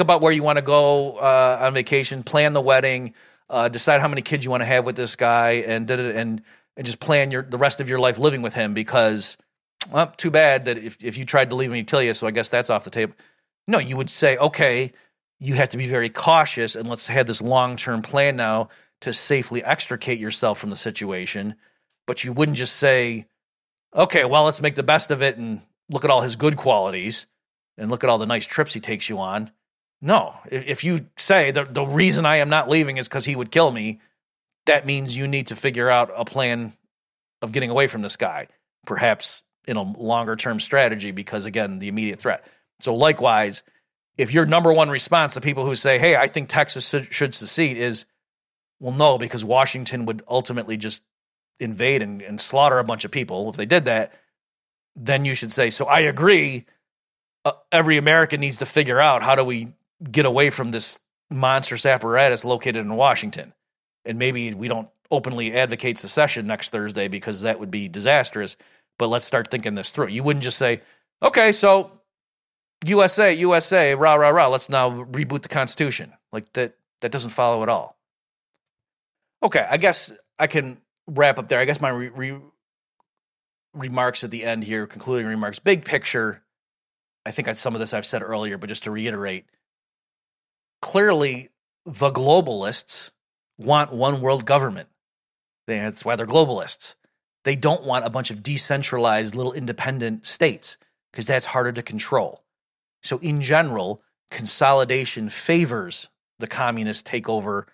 about where you want to go on vacation, plan the wedding, decide how many kids you want to have with this guy, and just plan the rest of your life living with him because, well, too bad that if you tried to leave him, he'd kill you, so I guess that's off the table. No, you would say, okay, you have to be very cautious, and let's have this long-term plan now to safely extricate yourself from the situation. But you wouldn't just say, okay, well, let's make the best of it and look at all his good qualities and look at all the nice trips he takes you on. No, if you say the reason I am not leaving is because he would kill me, that means you need to figure out a plan of getting away from this guy, perhaps in a longer-term strategy because, again, the immediate threat. So likewise, if your number one response to people who say, hey, I think Texas should secede is, well, no, because Washington would ultimately just invade and slaughter a bunch of people if they did that, then you should say, so I agree, every American needs to figure out how do we get away from this monstrous apparatus located in Washington. And maybe we don't openly advocate secession next Thursday because that would be disastrous, but let's start thinking this through. You wouldn't just say, okay, so USA, rah, rah, rah, let's now reboot the Constitution. Like that doesn't follow at all. Okay, I guess I can wrap up there. I guess my remarks at the end here, concluding remarks, big picture, I think some of this I've said earlier, but just to reiterate, clearly, the globalists want one world government. That's why they're globalists. They don't want a bunch of decentralized little independent states because that's harder to control. So in general, consolidation favors the communist takeover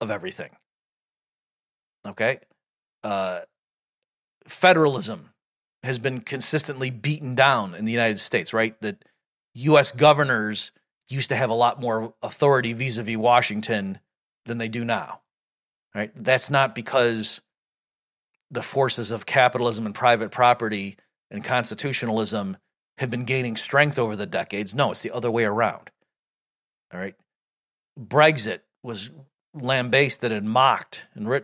of everything. Okay? Federalism has been consistently beaten down in the United States, right? That U.S. governors used to have a lot more authority vis-a-vis Washington than they do now, right? That's not because the forces of capitalism and private property and constitutionalism have been gaining strength over the decades. No, it's the other way around, all right? Brexit was lambasted and mocked and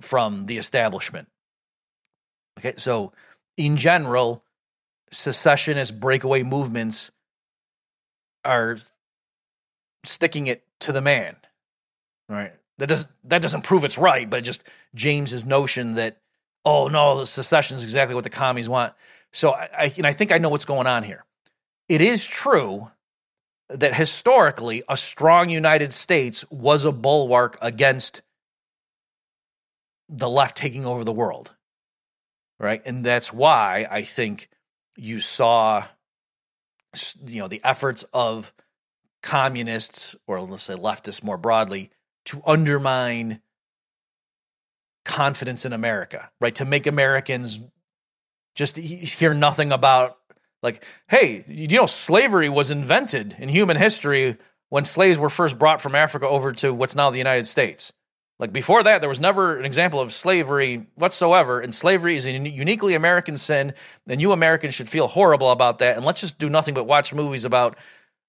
from the establishment, okay? So in general, secessionist breakaway movements are sticking it to the man, right? That doesn't prove it's right, but just James's notion that, oh no, the secession is exactly what the commies want. So I think I know what's going on here. It is true that historically a strong United States was a bulwark against the left taking over the world, right? And that's why I think you saw, you know, the efforts of communists, or let's say leftists more broadly, to undermine confidence in America, right? To make Americans just hear nothing about, like, hey, you know, slavery was invented in human history when slaves were first brought from Africa over to what's now the United States. Like, before that, there was never an example of slavery whatsoever, and slavery is a uniquely American sin, and you Americans should feel horrible about that, and let's just do nothing but watch movies about,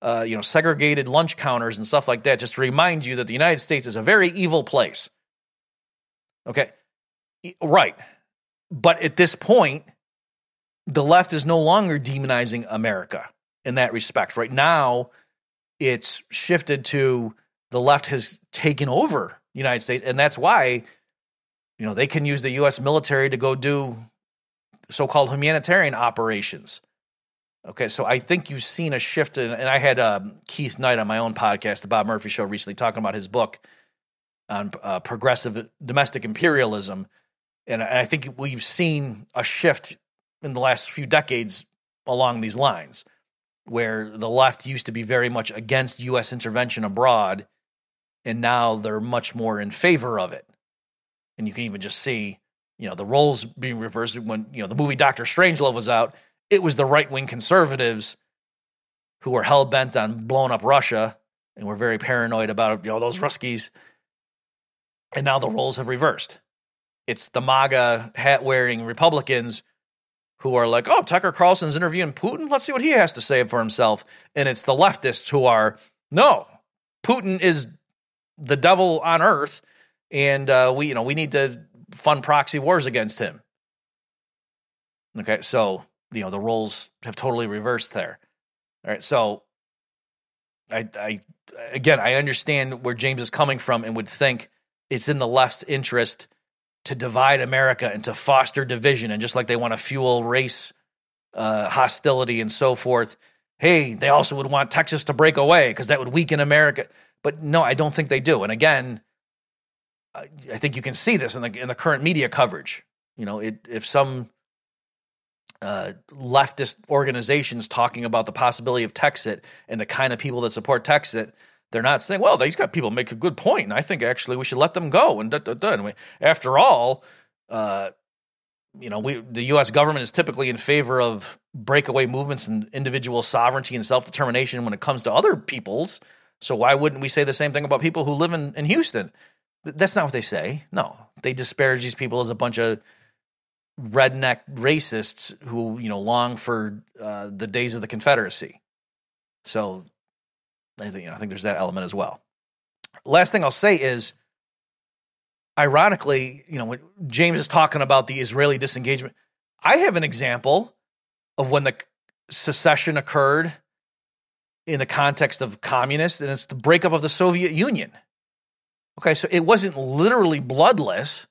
you know, segregated lunch counters and stuff like that, just to remind you that the United States is a very evil place. Okay, right. But at this point, the left is no longer demonizing America in that respect. Right now, it's shifted to the left has taken over the United States, and that's why, you know, they can use the U.S. military to go do so-called humanitarian operations. Okay, so I think you've seen a shift, and I had Keith Knight on my own podcast, the Bob Murphy Show, recently talking about his book on progressive domestic imperialism, and I think we've seen a shift in the last few decades along these lines, where the left used to be very much against U.S. intervention abroad, and now they're much more in favor of it. And you can even just see, you know, the roles being reversed. When, you know, the movie Dr. Strangelove was out, it was the right-wing conservatives who were hell-bent on blowing up Russia and were very paranoid about, you know, those Ruskies. And now the roles have reversed. It's the MAGA hat-wearing Republicans who are like, oh, Tucker Carlson's interviewing Putin? Let's see what he has to say for himself. And it's the leftists who are, no, Putin is the devil on earth, and we need to fund proxy wars against him. Okay, so, you know, the roles have totally reversed there. All right, so I understand where James is coming from and would think it's in the left's interest to divide America and to foster division, and just like they want to fuel race hostility and so forth, hey, they also would want Texas to break away because that would weaken America. But no, I don't think they do. And again, I think you can see this in the current media coverage. You know, if some leftist organization's talking about the possibility of Texit and the kind of people that support Texit, they're not saying, well, these got people make a good point, and I think actually we should let them go. And, and after all, the U.S. government is typically in favor of breakaway movements and individual sovereignty and self-determination when it comes to other peoples. So why wouldn't we say the same thing about people who live in Houston? That's not what they say. No, they disparage these people as a bunch of redneck racists who, you know, long for the days of the Confederacy. So I think there's that element as well. Last thing I'll say is, ironically, you know, when James is talking about the Israeli disengagement, I have an example of when the secession occurred in the context of communists, and it's the breakup of the Soviet Union. Okay, so it wasn't literally bloodless,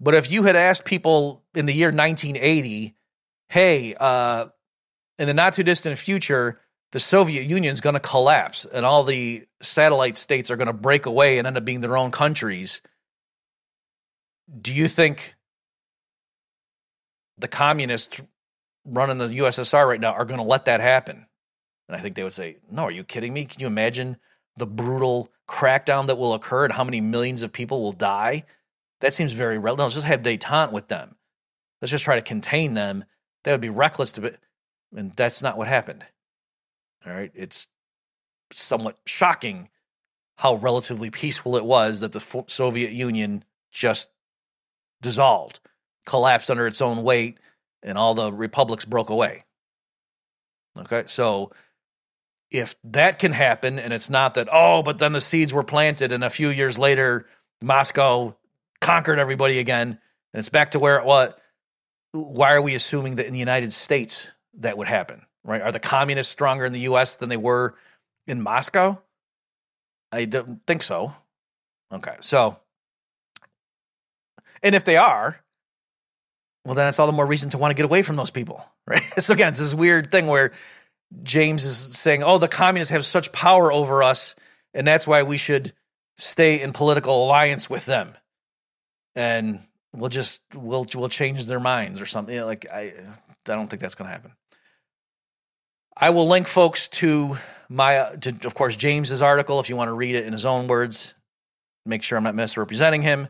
but if you had asked people in the year 1980, hey, in the not-too-distant future, the Soviet Union's going to collapse, and all the satellite states are going to break away and end up being their own countries, do you think the communists running the USSR right now are going to let that happen? And I think they would say, no, are you kidding me? Can you imagine the brutal crackdown that will occur and how many millions of people will die? That seems very relevant. No, let's just have détente with them. Let's just try to contain them. That would be reckless to be. And that's not what happened. All right. It's somewhat shocking how relatively peaceful it was that the Soviet Union just dissolved, collapsed under its own weight, and all the republics broke away. Okay. So if that can happen, and it's not that, oh, but then the seeds were planted and a few years later, Moscow conquered everybody again, and it's back to where it was, why are we assuming that in the United States that would happen, right? Are the communists stronger in the U.S. than they were in Moscow? I don't think so. Okay, so, and if they are, well, then it's all the more reason to want to get away from those people, right? So again, it's this weird thing where James is saying, oh, the communists have such power over us, and that's why we should stay in political alliance with them. And we'll just, we'll change their minds or something. You know, like, I don't think that's going to happen. I will link folks to of course, James's article, if you want to read it in his own words, make sure I'm not misrepresenting him,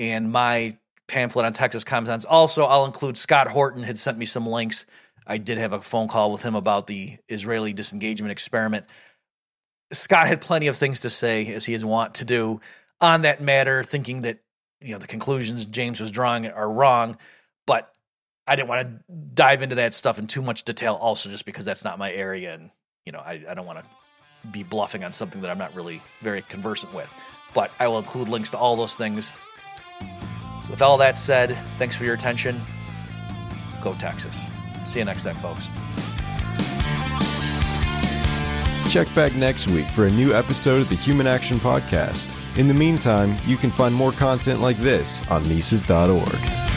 and my pamphlet on Texas Commons. Also, I'll include Scott Horton had sent me some links. I did have a phone call with him about the Israeli disengagement experiment. Scott had plenty of things to say, as he is wont to do, on that matter, thinking that, you know, the conclusions James was drawing are wrong, but I didn't want to dive into that stuff in too much detail also, just because that's not my area, and, you know, I don't want to be bluffing on something that I'm not really very conversant with. But I will include links to all those things. With all that said, thanks for your attention. Go Texas. See you next time, folks. Check back next week for a new episode of the Human Action Podcast. In the meantime, you can find more content like this on Mises.org.